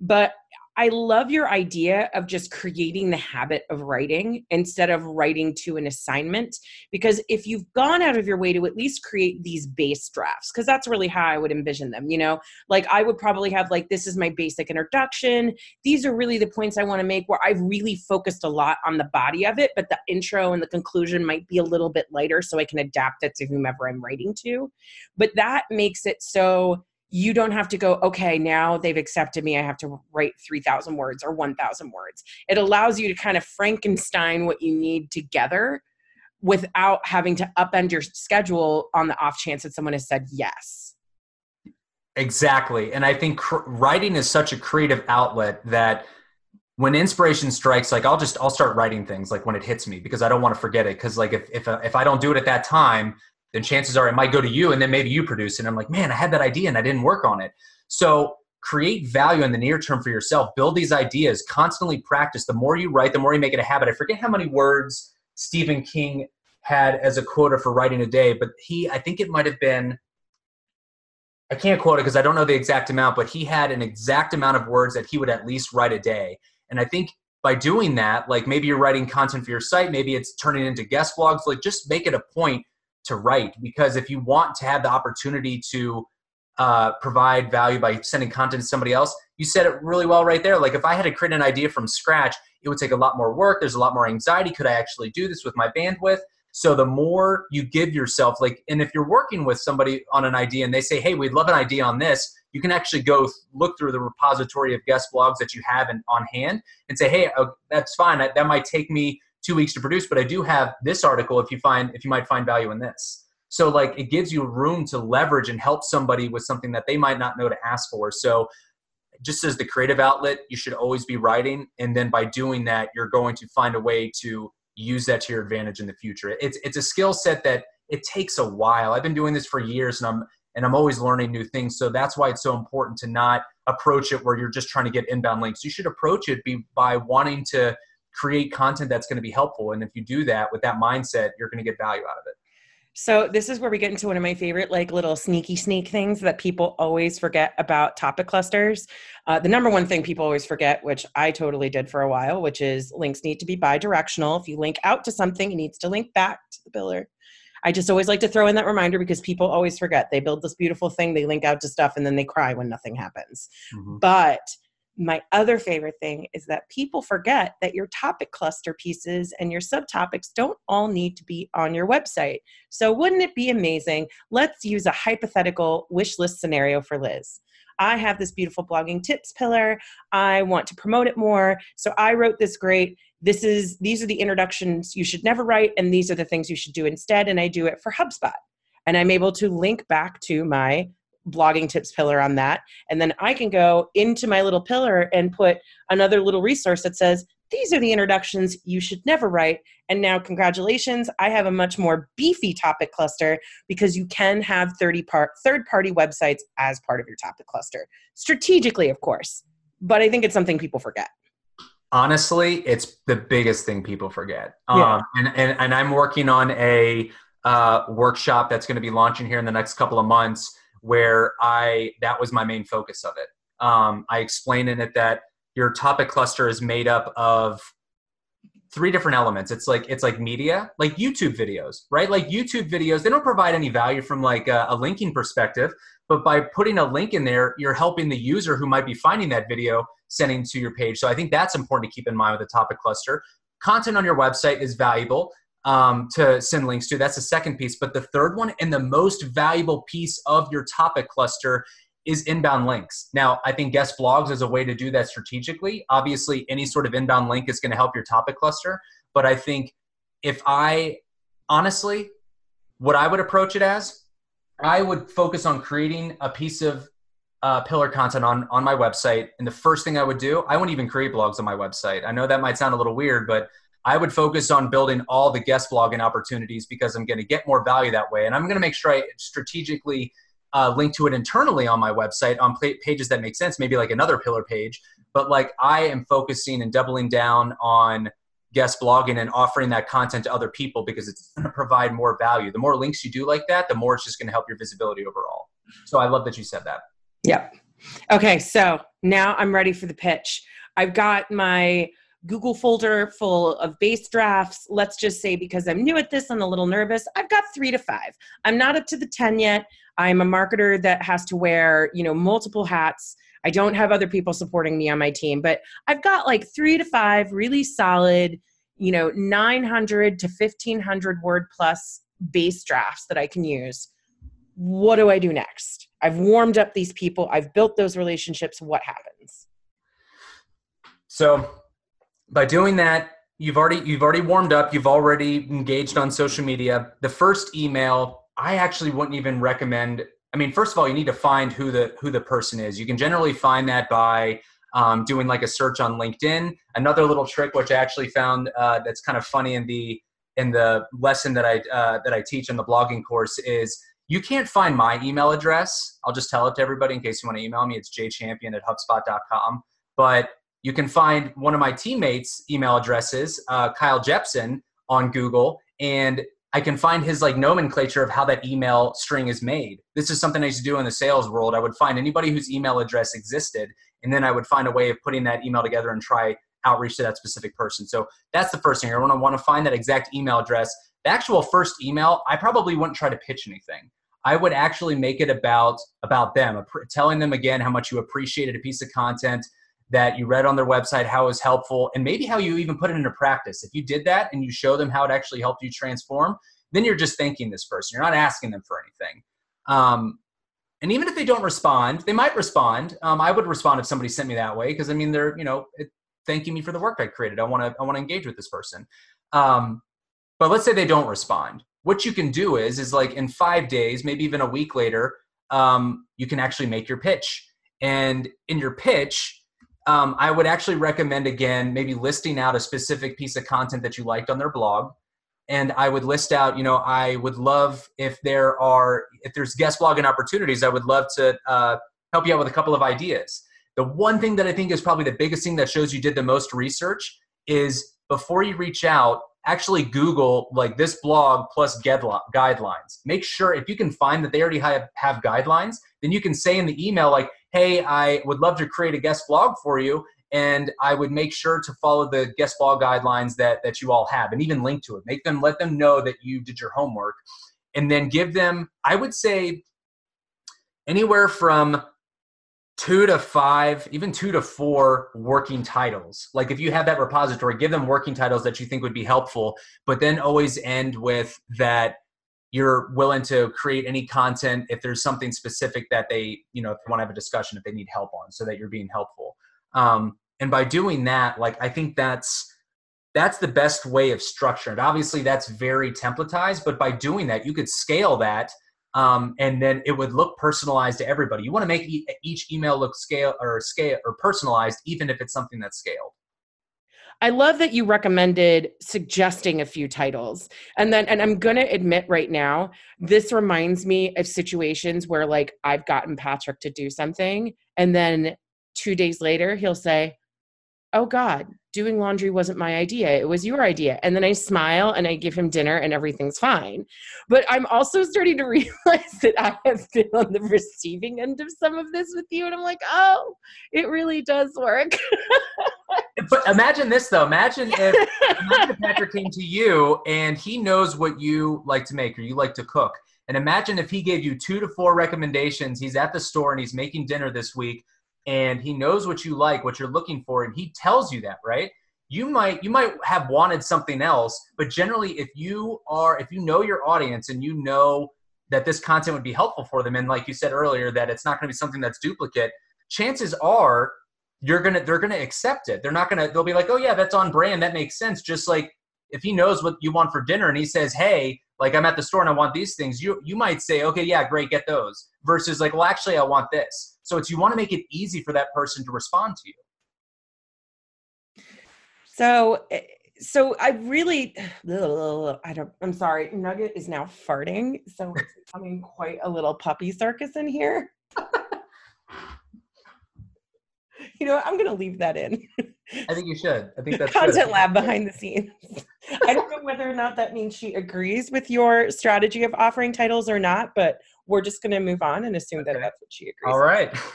but I love your idea of just creating the habit of writing instead of writing to an assignment, because if you've gone out of your way to at least create these base drafts, because that's really how I would envision them, you know, like I would probably have like, this is my basic introduction. These are really the points I want to make, where I've really focused a lot on the body of it, but the intro and the conclusion might be a little bit lighter so I can adapt it to whomever I'm writing to. But that makes it so you don't have to go, okay, now they've accepted me, I have to write three thousand words or one thousand words. It allows you to kind of Frankenstein what you need together without having to upend your schedule on the off chance that someone has said yes. Exactly. And I think cr- writing is such a creative outlet that when inspiration strikes, like I'll just, I'll start writing things like when it hits me, because I don't want to forget it. Cause like if, if, if I don't do it at that time, then chances are it might go to you and then maybe you produce it. And I'm like, man, I had that idea and I didn't work on it. So create value in the near term for yourself. Build these ideas, constantly practice. The more you write, the more you make it a habit. I forget how many words Stephen King had as a quota for writing a day, but he, I think it might've been, I can't quote it because I don't know the exact amount, but he had an exact amount of words that he would at least write a day. And I think by doing that, like maybe you're writing content for your site, maybe it's turning into guest blogs, like just make it a point to write, because if you want to have the opportunity to uh, provide value by sending content to somebody else, you said it really well right there. Like if I had to create an idea from scratch, it would take a lot more work. There's a lot more anxiety. Could I actually do this with my bandwidth? So the more you give yourself, like, and if you're working with somebody on an idea and they say, hey, we'd love an idea on this, you can actually go look through the repository of guest blogs that you have in, on hand and say, hey, oh, that's fine. That, that might take me two weeks to produce, but I do have this article if you find, if you might find value in this. So like it gives you room to leverage and help somebody with something that they might not know to ask for. So just as the creative outlet, you should always be writing. And then by doing that, you're going to find a way to use that to your advantage in the future. It's, it's a skill set that it takes a while. I've been doing this for years and I'm, and I'm always learning new things. So that's why it's so important to not approach it where you're just trying to get inbound links. You should approach it be by wanting to create content that's going to be helpful. And if you do that with that mindset, you're going to get value out of it. So this is where we get into one of my favorite, like little sneaky sneak things that people always forget about topic clusters. Uh, the number one thing people always forget, which I totally did for a while, which is links need to be bi-directional. If you link out to something, it needs to link back to the pillar. I just always like to throw in that reminder because people always forget. They build this beautiful thing, they link out to stuff, and then they cry when nothing happens. Mm-hmm. But my other favorite thing is that people forget that your topic cluster pieces and your subtopics don't all need to be on your website. So wouldn't it be amazing? Let's use a hypothetical wish list scenario for Liz. I have this beautiful blogging tips pillar. I want to promote it more. So I wrote this great, this is, these are the introductions you should never write. And these are the things you should do instead. And I do it for HubSpot. And I'm able to link back to my blogging tips pillar on that. And then I can go into my little pillar and put another little resource that says, these are the introductions you should never write. And now congratulations, I have a much more beefy topic cluster because you can have thirty part, third-party websites as part of your topic cluster. Strategically, of course, but I think it's something people forget. Honestly, it's the biggest thing people forget. Yeah. Um, and, and, and I'm working on a uh, workshop that's going to be launching here in the next couple of months where I, that was my main focus of it. Um, I explain in it that your topic cluster is made up of three different elements. It's like, it's like media, like YouTube videos, right? Like YouTube videos, they don't provide any value from like a, a linking perspective, but by putting a link in there, you're helping the user who might be finding that video sending to your page. So I think that's important to keep in mind with a topic cluster. Content on your website is valuable um, to send links to. That's the second piece. But the third one and the most valuable piece of your topic cluster is inbound links. Now, I think guest blogs is a way to do that strategically. Obviously, any sort of inbound link is going to help your topic cluster. But I think if I, honestly, what I would approach it as, I would focus on creating a piece of uh, pillar content on, on my website. And the first thing I would do, I wouldn't even create blogs on my website. I know that might sound a little weird, but I would focus on building all the guest blogging opportunities because I'm going to get more value that way. And I'm going to make sure I strategically Uh, link to it internally on my website on pages that make sense, maybe like another pillar page. But like I am focusing and doubling down on guest blogging and offering that content to other people because it's going to provide more value. The more links you do like that, the more it's just going to help your visibility overall. So I love that you said that. Yep. Okay. So now I'm ready for the pitch. I've got my Google folder full of base drafts. Let's just say because I'm new at this, I'm a little nervous. I've got three to five. I'm not up to the ten yet. I'm a marketer that has to wear, you know, multiple hats. I don't have other people supporting me on my team, but I've got like three to five really solid, you know, nine hundred to fifteen hundred word plus base drafts that I can use. What do I do next? I've warmed up these people. I've built those relationships. What happens? So by doing that, you've already you've already warmed up. You've already engaged on social media. The first email, I actually wouldn't even recommend. I mean, first of all, you need to find who the who the person is. You can generally find that by um, doing like a search on LinkedIn. Another little trick, which I actually found uh, that's kind of funny in the in the lesson that I, uh, that I teach in the blogging course is you can't find my email address. I'll just tell it to everybody in case you want to email me. It's j champion at hubspot dot com. But you can find one of my teammates' email addresses, uh, Kyle Jepson, on Google, and I can find his like nomenclature of how that email string is made. This is something I used to do in the sales world. I would find anybody whose email address existed, and then I would find a way of putting that email together and try outreach to that specific person. So that's the first thing. You're going to want to find that exact email address. The actual first email, I probably wouldn't try to pitch anything. I would actually make it about, about them, telling them again how much you appreciated a piece of content that you read on their website, how it was helpful, and maybe how you even put it into practice. If you did that and you show them how it actually helped you transform, then you're just thanking this person. You're not asking them for anything. Um, and even if they don't respond, they might respond. Um, I would respond if somebody sent me that way, because I mean, they're, you know, it, thanking me for the work I created. I want to I want to engage with this person. Um, but let's say they don't respond. What you can do is, is like in five days, maybe even a week later, um, you can actually make your pitch. And in your pitch, Um, I would actually recommend, again, maybe listing out a specific piece of content that you liked on their blog. And I would list out, you know, I would love if there are, if there's guest blogging opportunities, I would love to uh, help you out with a couple of ideas. The one thing that I think is probably the biggest thing that shows you did the most research is before you reach out, actually Google like this blog plus guidelines. Make sure if you can find that they already have, have guidelines, then you can say in the email like, hey, I would love to create a guest blog for you, and I would make sure to follow the guest blog guidelines that, that you all have, and even link to it. Make them, let them know that you did your homework, and then give them, I would say, anywhere from two to five, even two to four working titles. Like if you have that repository, give them working titles that you think would be helpful, but then always end with that you're willing to create any content if there's something specific that they, you know, if they want to have a discussion, if they need help on, so that you're being helpful. Um, and by doing that, like, I think that's, that's the best way of structuring it. Obviously that's very templatized, but by doing that, you could scale that. Um, and then it would look personalized to everybody. You want to make e- each email look scale or scale or personalized, even if it's something that's scaled. I love that you recommended suggesting a few titles. And then, and I'm going to admit right now, this reminds me of situations where like I've gotten Patrick to do something and then two days later he'll say, oh God, doing laundry wasn't my idea. It was your idea. And then I smile and I give him dinner and everything's fine. But I'm also starting to realize that I have been on the receiving end of some of this with you. And I'm like, oh, it really does work. But imagine this though. Imagine if, imagine if Patrick came to you and he knows what you like to make or you like to cook. And imagine if he gave you two to four recommendations. He's at the store and he's making dinner this week. And he knows what you like, what you're looking for, and he tells you that, right? You might you might have wanted something else, but generally if you are if you know your audience and you know that this content would be helpful for them, and like you said earlier, that it's not gonna be something that's duplicate, chances are you're gonna they're gonna accept it. They're not gonna they'll be like, oh yeah, that's on brand, that makes sense. Just like if he knows what you want for dinner and he says, hey, like I'm at the store and I want these things, you you might say, okay, yeah, great, get those. Versus like, well, actually I want this. So it's, you want to make it easy for that person to respond to you. So, so I really, I don't, I'm sorry. Nugget is now farting. So it's becoming quite a little puppy circus in here. You know, I'm going to leave that in. I think you should. I think that's content good. Lab behind the scenes. I don't know whether or not that means she agrees with your strategy of offering titles or not, but we're just going to move on and assume okay. that that's what she agrees All right. with.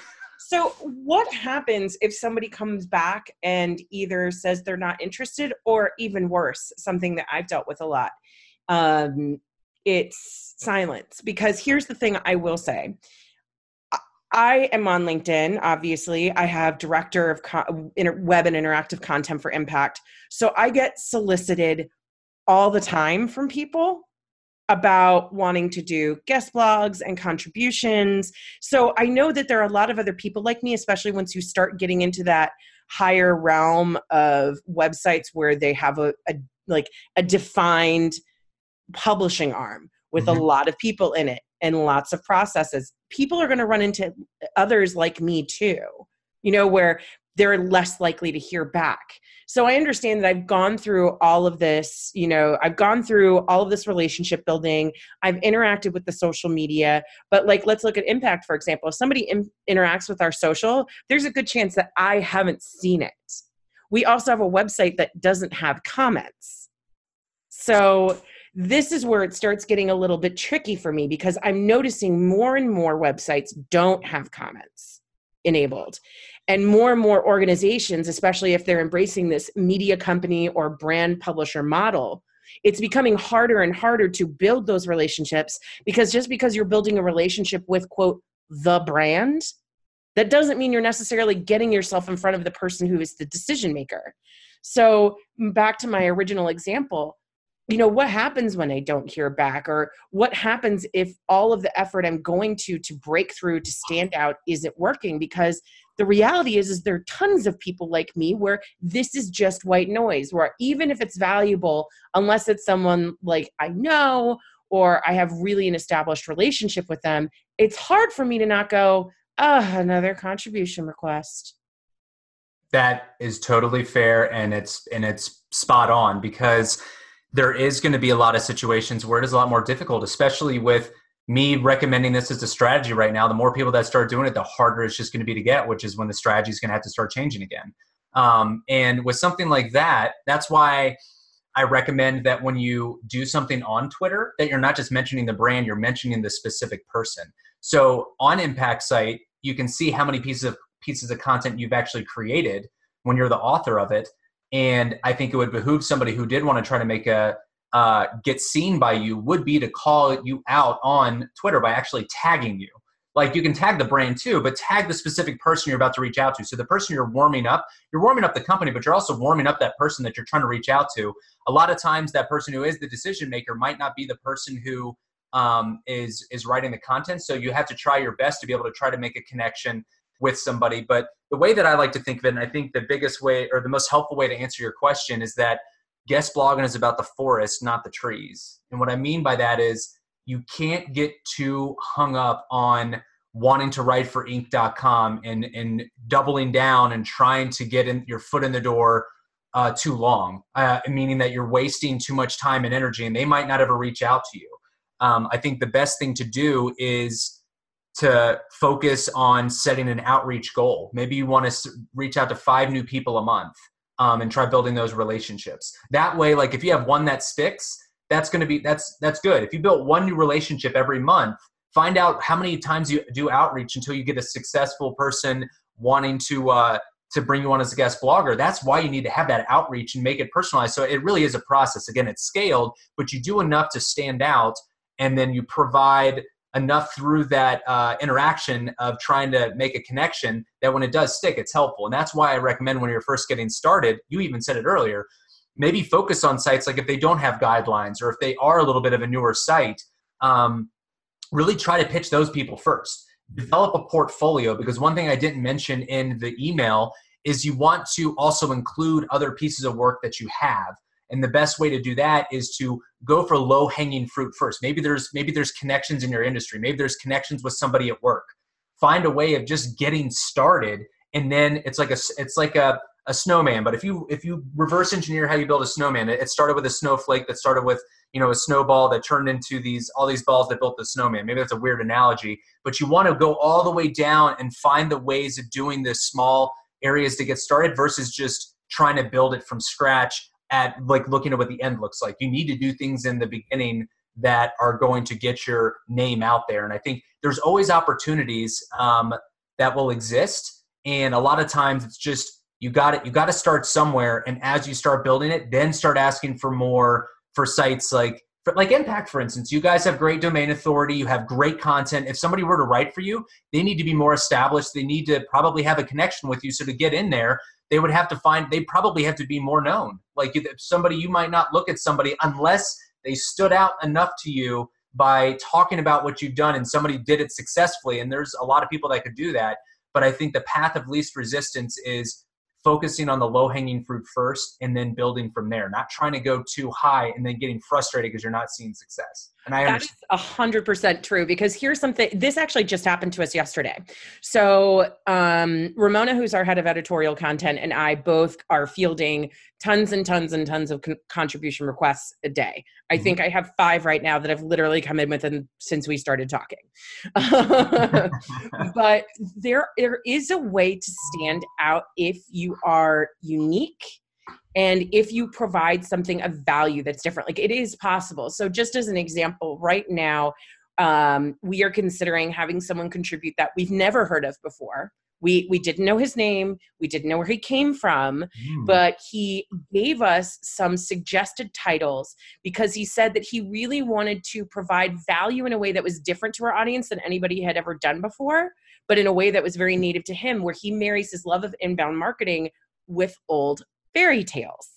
So what happens if somebody comes back and either says they're not interested or even worse, something that I've dealt with a lot, um, it's silence? Because here's the thing I will say. I am on LinkedIn, obviously. I have director of con- inter- web and interactive content for impact. So I get solicited all the time from people about wanting to do guest blogs and contributions. So I know that there are a lot of other people like me, especially once you start getting into that higher realm of websites where they have a, a like a defined publishing arm with mm-hmm. a lot of people in it and lots of processes. People are going to run into others like me too, you know, where they're less likely to hear back. So I understand that I've gone through all of this, you know, I've gone through all of this relationship building. I've interacted with the social media, but like, let's look at impact, for example. If somebody in- interacts with our social, there's a good chance that I haven't seen it. We also have a website that doesn't have comments. So this is where it starts getting a little bit tricky for me, because I'm noticing more and more websites don't have comments enabled. And more and more organizations, especially if they're embracing this media company or brand publisher model, it's becoming harder and harder to build those relationships, because just because you're building a relationship with, quote, the brand, that doesn't mean you're necessarily getting yourself in front of the person who is the decision maker. So back to my original example, you know, what happens when I don't hear back, or what happens if all of the effort I'm going to, to break through, to stand out isn't working? Because the reality is, is there are tons of people like me where this is just white noise, where even if it's valuable, unless it's someone like I know, or I have really an established relationship with them, it's hard for me to not go, oh, another contribution request. That is totally fair. And it's, and it's spot on, because there is going to be a lot of situations where it is a lot more difficult, especially with me recommending this as a strategy right now. The more people that start doing it, the harder it's just going to be to get, which is when the strategy is going to have to start changing again. Um, and with something like that, that's why I recommend that when you do something on Twitter, that you're not just mentioning the brand, you're mentioning the specific person. So on Impact Site, you can see how many pieces of pieces of content you've actually created when you're the author of it. And I think it would behoove somebody who did want to try to make a uh, get seen by you would be to call you out on Twitter by actually tagging you. Like, you can tag the brand too, but tag the specific person you're about to reach out to. So the person you're warming up, you're warming up the company, but you're also warming up that person that you're trying to reach out to. A lot of times that person who is the decision maker might not be the person who um, is, is writing the content. So you have to try your best to be able to try to make a connection with somebody. But the way that I like to think of it, and I think the biggest way or the most helpful way to answer your question, is that guest blogging is about the forest, not the trees. And what I mean by that is, you can't get too hung up on wanting to write for Inc dot com and, and doubling down and trying to get in, your foot in the door uh, too long, uh, meaning that you're wasting too much time and energy, and they might not ever reach out to you. Um, I think the best thing to do is to focus on setting an outreach goal. Maybe you want to reach out to five new people a month um, and try building those relationships. That way, like, if you have one that sticks, that's going to be, that's, that's good. If you build one new relationship every month, find out how many times you do outreach until you get a successful person wanting to, uh, to bring you on as a guest blogger. That's why you need to have that outreach and make it personalized. So it really is a process. Again, it's scaled, but you do enough to stand out, and then you provide enough through that uh, interaction of trying to make a connection that when it does stick, it's helpful. And that's why I recommend when you're first getting started, you even said it earlier, maybe focus on sites like if they don't have guidelines, or if they are a little bit of a newer site, um, really try to pitch those people first. Develop a portfolio, because one thing I didn't mention in the email is you want to also include other pieces of work that you have. And the best way to do that is to go for low hanging fruit first. Maybe there's, maybe there's connections in your industry. Maybe there's connections with somebody at work. Find a way of just getting started. And then it's like a, it's like a, a snowman. But if you, if you reverse engineer how you build a snowman, it, it started with a snowflake that started with, you know, a snowball that turned into these, all these balls that built the snowman. Maybe that's a weird analogy, but you want to go all the way down and find the ways of doing the small areas to get started versus just trying to build it from scratch at like looking at what the end looks like. You need to do things in the beginning that are going to get your name out there. And I think there's always opportunities um, that will exist. And a lot of times it's just, you got it. You got to start somewhere. And as you start building it, then start asking for more for sites like, for, like Impact, for instance. You guys have great domain authority. You have great content. If somebody were to write for you, they need to be more established. They need to probably have a connection with you. So to get in there, they would have to find, they probably have to be more known. Like if somebody, you might not look at somebody unless they stood out enough to you by talking about what you've done and somebody did it successfully. And there's a lot of people that could do that. But I think the path of least resistance is focusing on the low hanging fruit first and then building from there, not trying to go too high and then getting frustrated because you're not seeing success. And I that is one hundred percent true, because here's something, this actually just happened to us yesterday. So um, Ramona, who's our head of editorial content, and I both are fielding tons and tons and tons of con- contribution requests a day. I mm-hmm. think I have five right now that have literally come in within since we started talking. But there, there is a way to stand out if you are unique. And if you provide something of value that's different, like it is possible. So just as an example, right now, um, we are considering having someone contribute that we've never heard of before. We we didn't know his name. We didn't know where he came from, mm. but he gave us some suggested titles because he said that he really wanted to provide value in a way that was different to our audience than anybody had ever done before, but in a way that was very native to him, where he marries his love of inbound marketing with old fairy tales.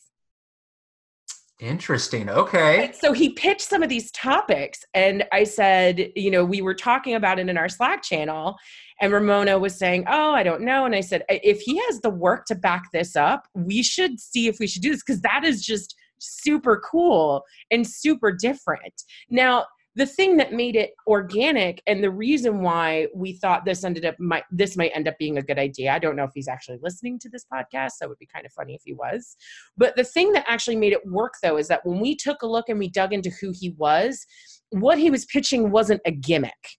Interesting. Okay. And so he pitched some of these topics, and I said, you know, we were talking about it in our Slack channel, and Ramona was saying, oh, I don't know. And I said, if he has the work to back this up, we should see if we should do this, because that is just super cool and super different. Now, the thing that made it organic, and the reason why we thought this ended up might, this might end up being a good idea, I don't know if he's actually listening to this podcast. That would be kind of funny if he was. But the thing that actually made it work, though, is that when we took a look and we dug into who he was, what he was pitching wasn't a gimmick.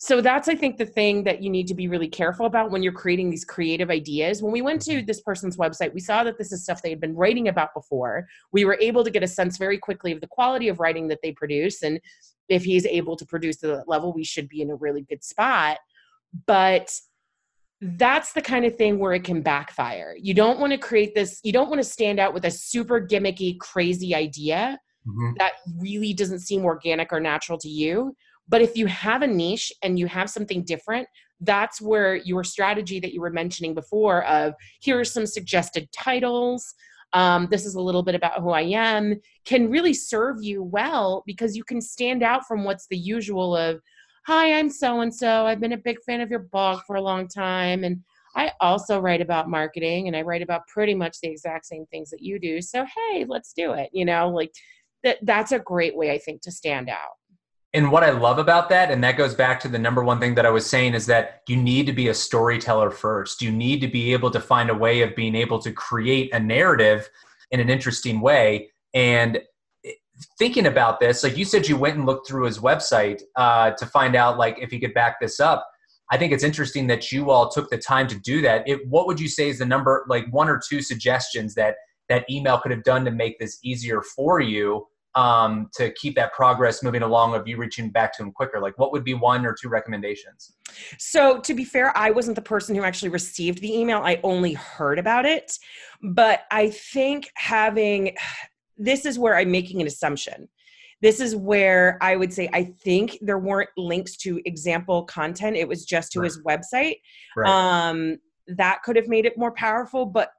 So that's, I think, the thing that you need to be really careful about when you're creating these creative ideas. When we went to this person's website, we saw that this is stuff they had been writing about before. We were able to get a sense very quickly of the quality of writing that they produce. And if he's able to produce to that level, we should be in a really good spot. But that's the kind of thing where it can backfire. You don't want to create this, you don't want to stand out with a super gimmicky, crazy idea mm-hmm. that really doesn't seem organic or natural to you. But if you have a niche and you have something different, that's where your strategy that you were mentioning before of, here are some suggested titles, um, this is a little bit about who I am, can really serve you well, because you can stand out from what's the usual of, hi, I'm so-and-so, I've been a big fan of your blog for a long time, and I also write about marketing, and I write about pretty much the exact same things that you do, so hey, let's do it, you know, like that. That's a great way, I think, to stand out. And what I love about that, and that goes back to the number one thing that I was saying, is that you need to be a storyteller first. You need to be able to find a way of being able to create a narrative in an interesting way. And thinking about this, like you said, you went and looked through his website uh, to find out like if he could back this up. I think it's interesting that you all took the time to do that. It, what would you say is the number, like one or two suggestions that that email could have done to make this easier for you? Um, to keep that progress moving along of you reaching back to him quicker? Like what would be one or two recommendations? So to be fair, I wasn't the person who actually received the email. I only heard about it, but I think having, this is where I'm making an assumption. This is where I would say, I think there weren't links to example content. It was just to right. his website. Right. Um, that could have made it more powerful, but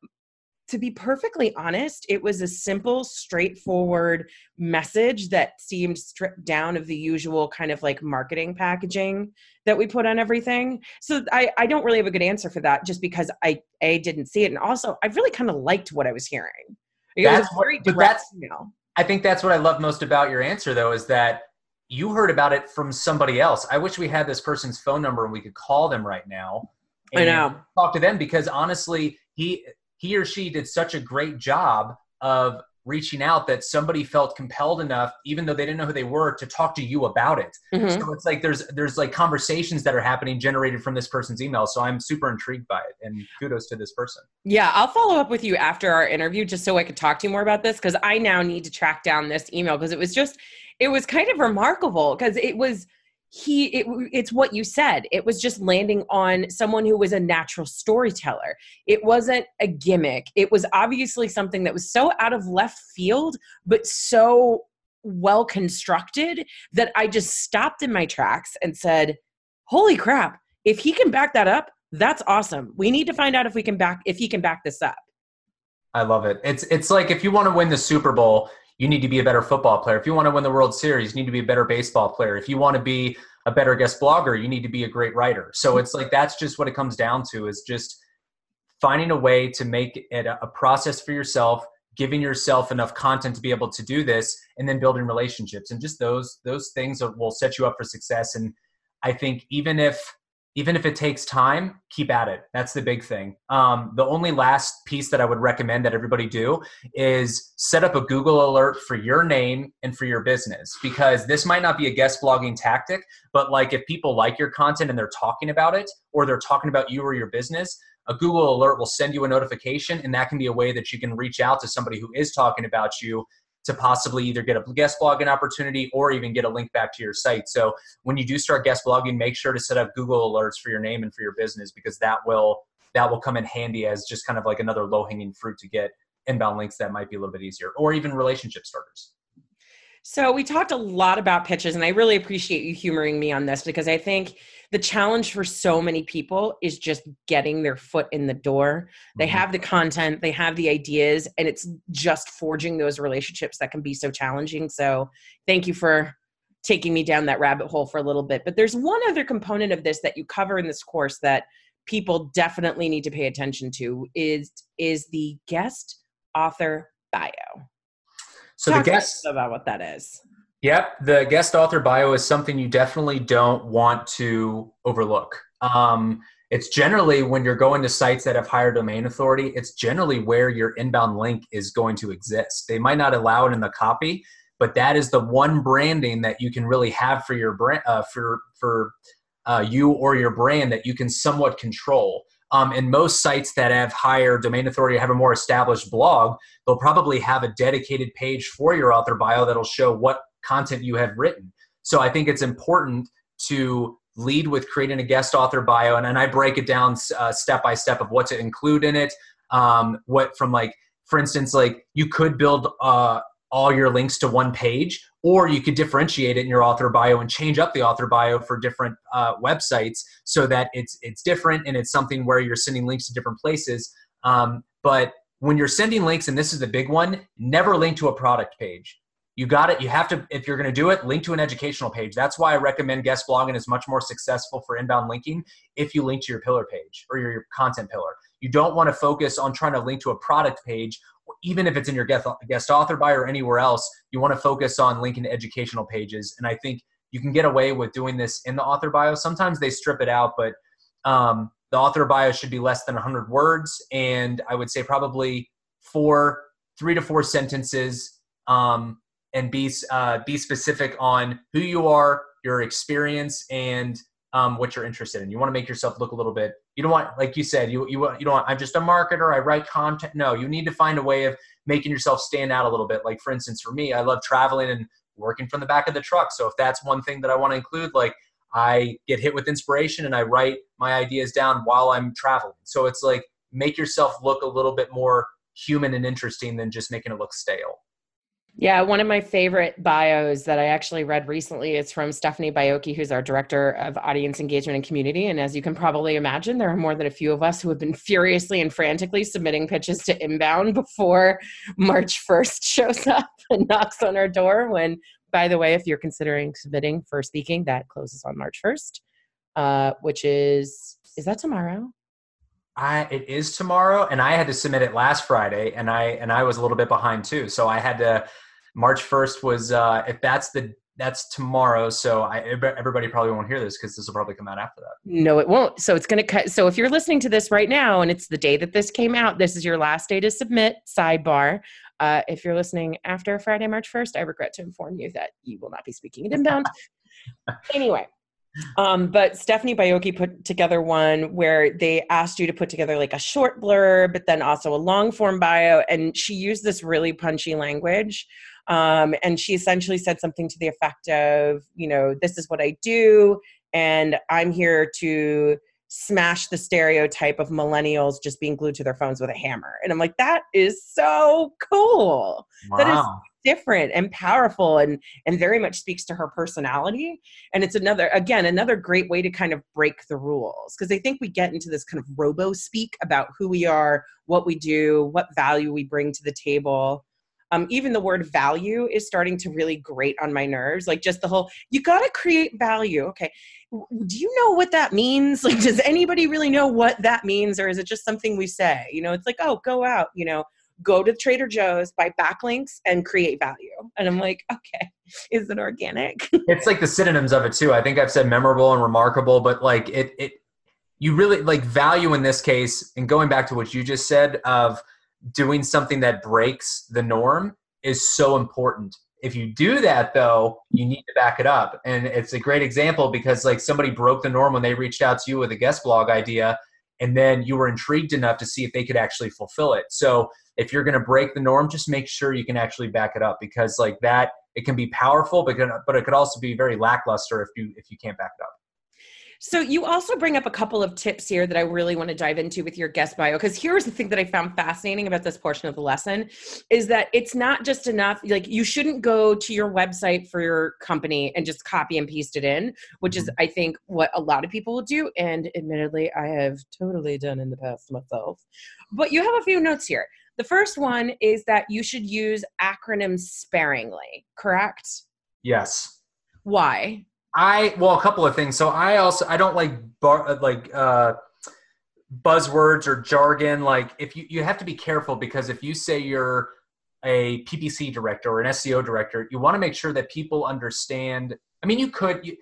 to be perfectly honest, it was a simple, straightforward message that seemed stripped down of the usual kind of like marketing packaging that we put on everything. So I, I don't really have a good answer for that, just because I A, didn't see it. And also I really kind of liked what I was hearing. It that's was a very what, but direct that's, email. I think that's what I love most about your answer though, is that you heard about it from somebody else. I wish we had this person's phone number and we could call them right now and I know. talk to them, because honestly, he... he or she did such a great job of reaching out that somebody felt compelled enough, even though they didn't know who they were, to talk to you about it. Mm-hmm. So it's like there's there's like conversations that are happening generated from this person's email. So I'm super intrigued by it, and kudos to this person. Yeah, I'll follow up with you after our interview just so I could talk to you more about this, because I now need to track down this email, because it was just, it was kind of remarkable, because it was He, it, it's what you said. It was just landing on someone who was a natural storyteller. It wasn't a gimmick. It was obviously something that was so out of left field, but so well constructed that I just stopped in my tracks and said, holy crap, if he can back that up, that's awesome. We need to find out if we can back, if he can back this up. I love it. It's, it's like, if you want to win the Super Bowl, you need to be a better football player. If you want to win the World Series, you need to be a better baseball player. If you want to be a better guest blogger, you need to be a great writer. So it's like, that's just what it comes down to, is just finding a way to make it a process for yourself giving yourself enough content to be able to do this, and then building relationships. And just those those things will set you up for success. And I think even if even if it takes time, keep at it. That's the big thing. Um, the only last piece that I would recommend that everybody do is set up a Google alert for your name and for your business, because this might not be a guest blogging tactic, but like if people like your content and they're talking about it, or they're talking about you or your business, a Google alert will send you a notification, and that can be a way that you can reach out to somebody who is talking about you to possibly either get a guest blogging opportunity or even get a link back to your site. So when you do start guest blogging, make sure to set up Google alerts for your name and for your business, because that will that will come in handy as just kind of like another low-hanging fruit to get inbound links that might be a little bit easier, or even relationship starters. So we talked a lot about pitches, and I really appreciate you humoring me on this, because I think the challenge for so many people is just getting their foot in the door. They have the content, they have the ideas, and it's just forging those relationships that can be so challenging. So thank you for taking me down that rabbit hole for a little bit. But there's one other component of this that you cover in this course that people definitely need to pay attention to, is, is the guest author bio. So Talk the guest about what that is. Yep. The guest author bio is something you definitely don't want to overlook. Um, it's generally when you're going to sites that have higher domain authority, it's generally where your inbound link is going to exist. They might not allow it in the copy, but that is the one branding that you can really have for your brand, uh, for, for uh, you or your brand that you can somewhat control. Um, and most sites that have higher domain authority, have a more established blog, they'll probably have a dedicated page for your author bio that'll show what content you have written. So I think it's important to lead with creating a guest author bio. And, and I break it down uh, step by step of what to include in it. Um, what from like, for instance, like you could build uh, all your links to one page, or you could differentiate it in your author bio and change up the author bio for different uh, websites so that it's it's different and it's something where you're sending links to different places. Um, but when you're sending links, and this is the big one, never link to a product page. You got it. You have to, if you're going to do it, link to an educational page. That's why I recommend guest blogging is much more successful for inbound linking if you link to your pillar page or your, your content pillar. You don't want to focus on trying to link to a product page, even if it's in your guest, guest author bio or anywhere else. You want to focus on linking to educational pages. And I think you can get away with doing this in the author bio. Sometimes they strip it out, but um, the author bio should be less than one hundred words. And I would say probably four, three to four sentences, um, and be, uh, be specific on who you are, your experience, and um, what you're interested in. You want to make yourself look a little bit, you don't want, like you said, you, you, you don't want, I'm just a marketer, I write content. No, you need to find a way of making yourself stand out a little bit. Like for instance, for me, I love traveling and working from the back of the truck. So if that's one thing that I want to include, like I get hit with inspiration and I write my ideas down while I'm traveling. So it's like, make yourself look a little bit more human and interesting than just making it look stale. Yeah, one of my favorite bios that I actually read recently is from Stephanie Biocchi, who's our Director of Audience Engagement and Community. And as you can probably imagine, there are more than a few of us who have been furiously and frantically submitting pitches to Inbound before March first shows up and knocks on our door. When, by the way, if you're considering submitting for speaking, that closes on March first, uh, which is, is that tomorrow? I, it is tomorrow, and I had to submit it last Friday, and I and I was a little bit behind too. So I had to. March first was uh, if that's the that's tomorrow. So I, everybody probably won't hear this because this will probably come out after that. No, it won't. So it's gonna cut. So if you're listening to this right now, and it's the day that this came out, this is your last day to submit. Sidebar. Uh, if you're listening after Friday, March first, I regret to inform you that you will not be speaking at Inbound. Anyway. Um, but Stephanie Biocchi put together one where they asked you to put together like a short blurb, but then also a long form bio. And she used this really punchy language. Um, and she essentially said something to the effect of, you know, this is what I do, and I'm here to smash the stereotype of millennials just being glued to their phones with a hammer. And I'm like, that is so cool. Wow. That is different and powerful, and and very much speaks to her personality. And it's another, again, another great way to kind of break the rules, because I think we get into this kind of robo speak about who we are, what we do, what value we bring to the table. Um, even the word value is starting to really grate on my nerves. Like just the whole, you got to create value. Okay. Do you know what that means? Like, does anybody really know what that means? Or is it just something we say? You know, it's like, oh, go out, you know, go to Trader Joe's, buy backlinks, and create value. And I'm like, okay, is it organic? It's like the synonyms of it too. I think I've said memorable and remarkable, but like it, it, you really like value in this case. And going back to what you just said of doing something that breaks the norm is so important. If you do that though, you need to back it up. And it's a great example because like somebody broke the norm when they reached out to you with a guest blog idea, and then you were intrigued enough to see if they could actually fulfill it. So if you're going to break the norm, just make sure you can actually back it up, because like that, it can be powerful, but but it could also be very lackluster if you, if you can't back it up. So you also bring up a couple of tips here that I really want to dive into with your guest bio, because here's the thing that I found fascinating about this portion of the lesson is that it's not just enough, like you shouldn't go to your website for your company and just copy and paste it in, which is, I think, what a lot of people will do. And admittedly, I have totally done in the past myself. But you have a few notes here. The first one is that you should use acronyms sparingly, correct? Yes. Why? I, well, a couple of things. So I also, I don't like bar, like uh, buzzwords or jargon. Like if you, you have to be careful, because if you say you're a P P C director or an S E O director, you want to make sure that people understand. I mean, you could, you,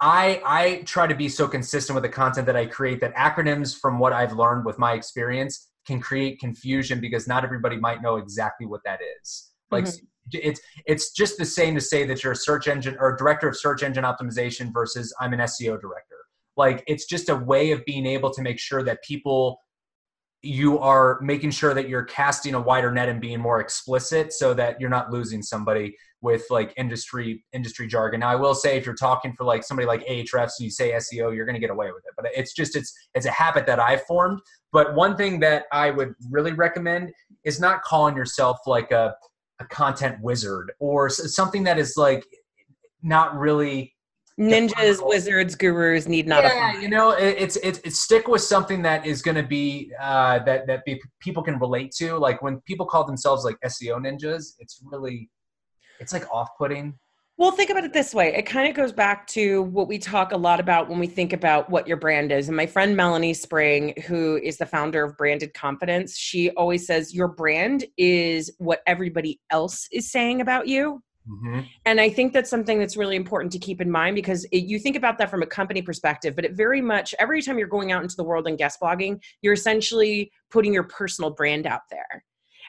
I, I try to be so consistent with the content that I create that acronyms, from what I've learned with my experience, can create confusion, because not everybody might know exactly what that is. Like, mm-hmm. It's it's just the same to say that you're a search engine or a director of search engine optimization versus I'm an S E O director. Like, it's just a way of being able to make sure that people, you are making sure that you're casting a wider net and being more explicit so that you're not losing somebody with like industry industry jargon. Now, I will say if you're talking for like somebody like Ahrefs and you say S E O, you're going to get away with it. But it's just, it's it's a habit that I've formed. But one thing that I would really recommend is not calling yourself like a a content wizard or something that is like not really ninjas, definable. Wizards, gurus need not. Yeah, apply. You know, it, it's, it's, it's stick with something that is going to be, uh, that, that be, people can relate to. Like when people call themselves like S E O ninjas, it's really, it's like off-putting. Well, think about it this way. It kind of goes back to what we talk a lot about when we think about what your brand is. And my friend Melanie Spring, who is the founder of Branded Confidence, she always says your brand is what everybody else is saying about you. Mm-hmm. And I think that's something that's really important to keep in mind, because it, you think about that from a company perspective, but it very much, every time you're going out into the world and guest blogging, you're essentially putting your personal brand out there.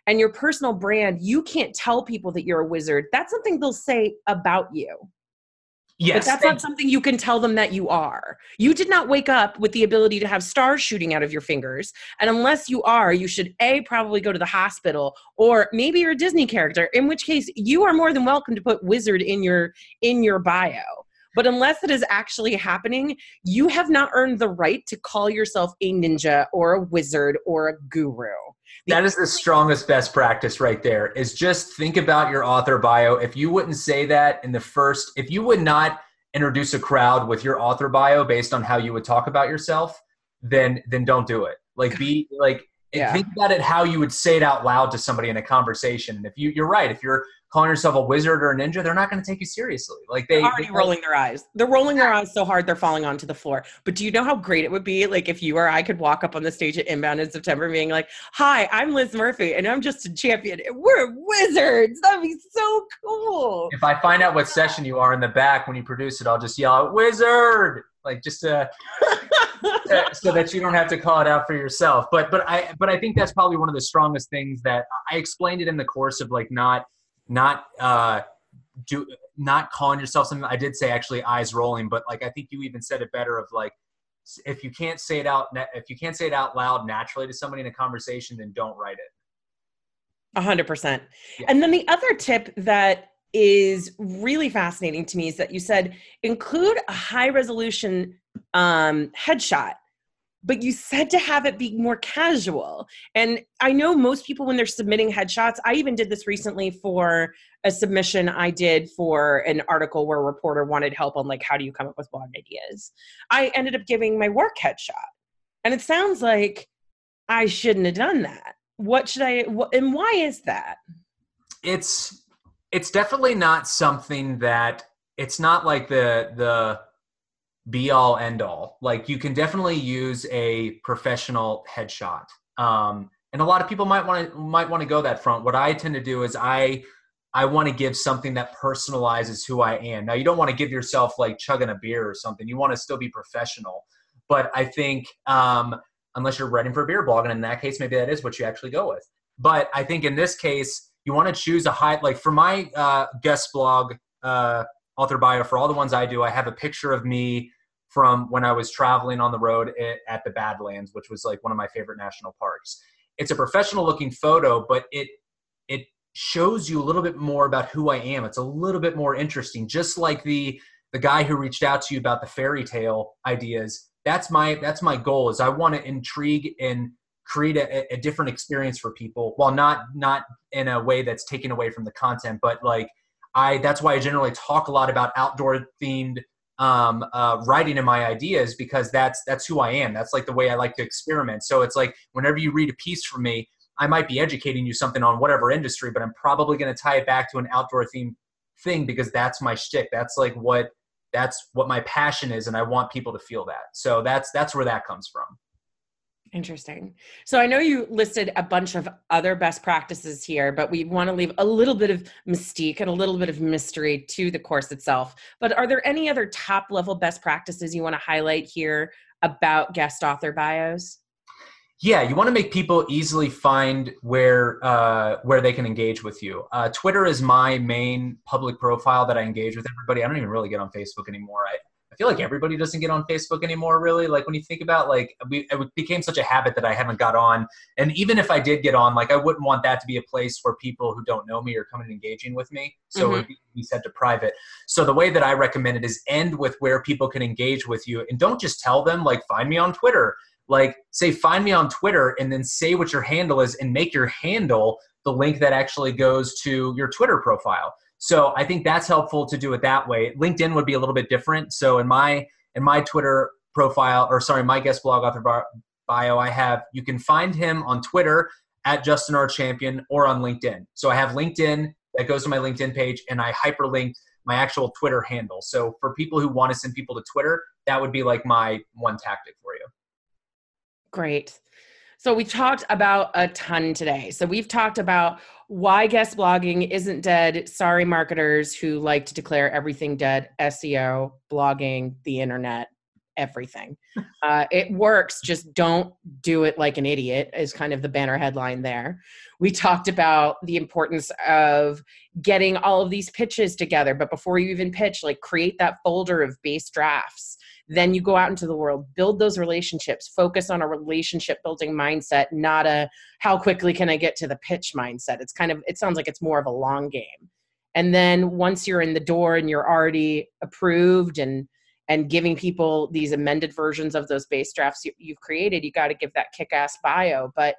And your personal brand, you can't tell people that you're a wizard. That's something they'll say about you. Yes. But that's not something you can tell them that you are. You did not wake up with the ability to have stars shooting out of your fingers. And unless you are, you should A, probably go to the hospital, or maybe you're a Disney character, in which case you are more than welcome to put wizard in your, in your bio. But unless it is actually happening, you have not earned the right to call yourself a ninja or a wizard or a guru. That is the strongest best practice right there, is just think about your author bio. If you wouldn't say that in the first, if you would not introduce a crowd with your author bio based on how you would talk about yourself, then, then don't do it. Like be like, yeah. Think about it, how you would say it out loud to somebody in a conversation. And if you, you're right. If you're calling yourself a wizard or a ninja, they're not going to take you seriously. Like they, they're already they're, rolling their eyes. They're rolling their eyes so hard they're falling onto the floor. But do you know how great it would be, like if you or I could walk up on the stage at Inbound in September being like, "Hi, I'm Liz Murphy, and I'm Justin Champion, and we're wizards." That'd be so cool. If I find out what session you are in the back when you produce it, I'll just yell out "wizard," like just to, to, so that you don't have to call it out for yourself. But but I but I think that's probably one of the strongest things that I explained it in the course of, like not. Not uh, do not calling yourself something. I did say actually eyes rolling, but like I think you even said it better of like, if you can't say it out, if you can't say it out loud naturally to somebody in a conversation, then don't write it. A hundred percent. And then the other tip that is really fascinating to me is that you said include a high resolution um, headshot. But you said to have it be more casual. And I know most people when they're submitting headshots, I even did this recently for a submission I did for an article where a reporter wanted help on like, how do you come up with blog ideas? I ended up giving my work headshot. And it sounds like I shouldn't have done that. What should I, wh- and why is that? It's, it's definitely not something that, it's not like the, the, be all end all. Like you can definitely use a professional headshot. Um, And a lot of people might want to might want to go that front. What I tend to do is I I want to give something that personalizes who I am. Now, you don't want to give yourself like chugging a beer or something. You want to still be professional. But I think um, unless you're writing for a beer blog, and in that case, maybe that is what you actually go with. But I think in this case, you want to choose a high, like for my uh, guest blog, uh, author bio, for all the ones I do, I have a picture of me from when I was traveling on the road at the Badlands, which was like one of my favorite national parks. It's a professional looking photo, but it it shows you a little bit more about who I am. It's a little bit more interesting, just like the the guy who reached out to you about the fairy tale ideas. That's my that's my goal, is I want to intrigue and create a, a different experience for people, while not not in a way that's taken away from the content, but like I that's why I generally talk a lot about outdoor themed um, uh, writing in my ideas, because that's that's who I am. That's like the way I like to experiment. So it's like whenever you read a piece from me, I might be educating you something on whatever industry, but I'm probably going to tie it back to an outdoor themed thing, because that's my shtick. That's like what that's what my passion is, and I want people to feel that. So that's that's where that comes from. Interesting. So I know you listed a bunch of other best practices here, but we want to leave a little bit of mystique and a little bit of mystery to the course itself. But are there any other top level best practices you want to highlight here about guest author bios? Yeah, you want to make people easily find where uh, where they can engage with you. Uh, Twitter is my main public profile that I engage with everybody. I don't even really get on Facebook anymore. I, I feel like everybody doesn't get on Facebook anymore, really. Like when you think about, like, we, it became such a habit that I haven't got on. And even if I did get on, like I wouldn't want that to be a place where people who don't know me are coming and engaging with me. So mm-hmm. it would be, be set to private. So the way that I recommend it is end with where people can engage with you, and don't just tell them like, find me on Twitter. Like say, find me on Twitter, and then say what your handle is, and make your handle the link that actually goes to your Twitter profile. So I think that's helpful to do it that way. LinkedIn would be a little bit different. So in my in my Twitter profile, or sorry, my guest blog author bio, I have, you can find him on Twitter at Justin R. Champion, or on LinkedIn. So I have LinkedIn that goes to my LinkedIn page, and I hyperlink my actual Twitter handle. So for people who want to send people to Twitter, that would be like my one tactic for you. Great. So we talked about a ton today. So we've talked about why guest blogging isn't dead. Sorry, marketers who like to declare everything dead: S E O, blogging, the internet, everything. Uh, it works. Just don't do it like an idiot is kind of the banner headline there. We talked about the importance of getting all of these pitches together, but before you even pitch, like create that folder of base drafts. Then you go out into the world, build those relationships, focus on a relationship building mindset, not a how quickly can I get to the pitch mindset. It's kind of, it sounds like it's more of a long game. And then once you're in the door and you're already approved and and giving people these amended versions of those base drafts you, you've created, you got to give that kick-ass bio. But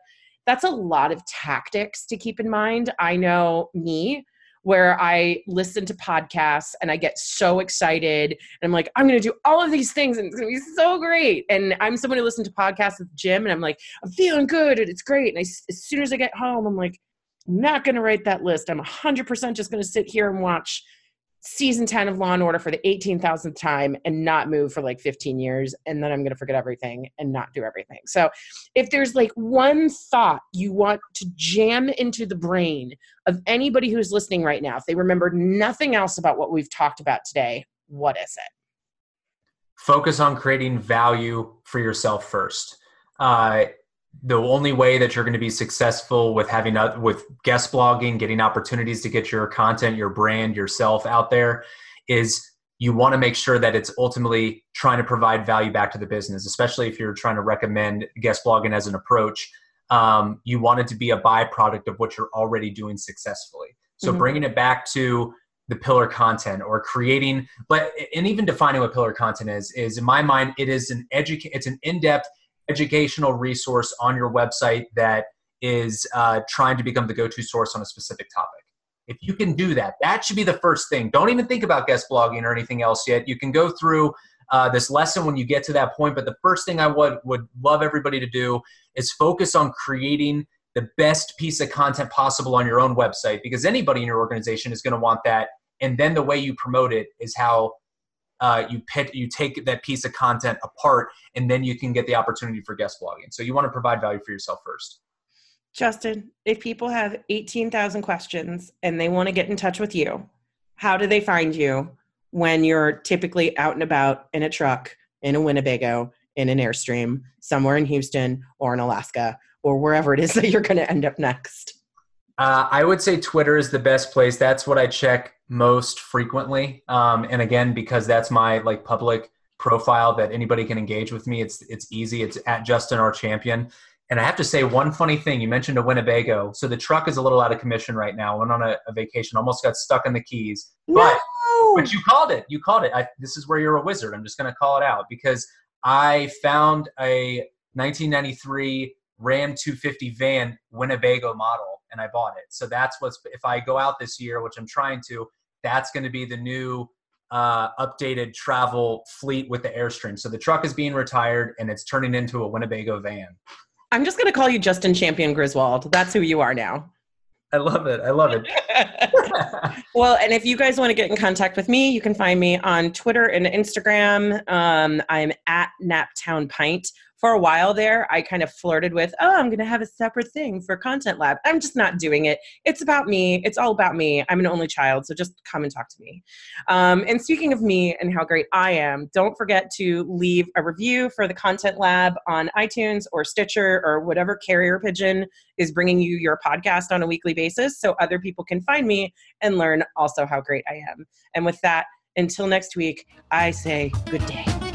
that's a lot of tactics to keep in mind. I know me, where I listen to podcasts and I get so excited and I'm like, I'm going to do all of these things and it's going to be so great. And I'm someone who listens to podcasts at the gym and I'm like, I'm feeling good and it's great. And I, as soon as I get home, I'm like, I'm not going to write that list. I'm one hundred percent just going to sit here and watch season ten of Law and Order for the eighteen thousandth time and not move for like fifteen years. And then I'm going to forget everything and not do everything. So if there's like one thought you want to jam into the brain of anybody who's listening right now, if they remember nothing else about what we've talked about today, what is it? Focus on creating value for yourself first. Uh, the only way that you're going to be successful with having uh, with guest blogging, getting opportunities to get your content, your brand, yourself out there, is you want to make sure that it's ultimately trying to provide value back to the business, especially if you're trying to recommend guest blogging as an approach. Um, you want it to be a byproduct of what you're already doing successfully. So mm-hmm. bringing it back to the pillar content, or creating, but and even defining what pillar content is, is in my mind, it is an educa- it's an in-depth educational resource on your website that is uh, trying to become the go-to source on a specific topic. If you can do that, that should be the first thing. Don't even think about guest blogging or anything else yet. You can go through uh, this lesson when you get to that point, but the first thing I would, would love everybody to do is focus on creating the best piece of content possible on your own website, because anybody in your organization is going to want that. And then the way you promote it is how Uh, you pick, you take that piece of content apart, and then you can get the opportunity for guest blogging. So you want to provide value for yourself first. Justin, if people have eighteen thousand questions and they want to get in touch with you, how do they find you when you're typically out and about in a truck, in a Winnebago, in an Airstream, somewhere in Houston or in Alaska or wherever it is that you're going to end up next? Uh, I would say Twitter is the best place. That's what I check most frequently. Um, and again, because that's my like public profile that anybody can engage with me. It's, it's easy. It's at Justin R. Champion. And I have to say one funny thing. You mentioned a Winnebago. So the truck is a little out of commission right now. Went on a, a vacation, almost got stuck in the Keys. But, no! but you called it. You called it. I, this is where you're a wizard. I'm just going to call it out because I found a nineteen ninety-three Ram two fifty van Winnebago model and I bought it. So that's what's, if I go out this year, which I'm trying to, that's going to be the new uh, updated travel fleet with the Airstream. So the truck is being retired and it's turning into a Winnebago van. I'm just going to call you Justin Champion Griswold. That's who you are now. I love it. I love it. Well, and if you guys want to get in contact with me, you can find me on Twitter and Instagram. Um, I'm at Naptown Pint. For a while there, I kind of flirted with, oh, I'm going to have a separate thing for Content Lab. I'm just not doing it. It's about me. It's all about me. I'm an only child, so just come and talk to me. Um, and speaking of me and how great I am, don't forget to leave a review for the Content Lab on iTunes or Stitcher or whatever carrier pigeon is bringing you your podcast on a weekly basis so other people can find me and learn also how great I am. And with that, until next week, I say good day.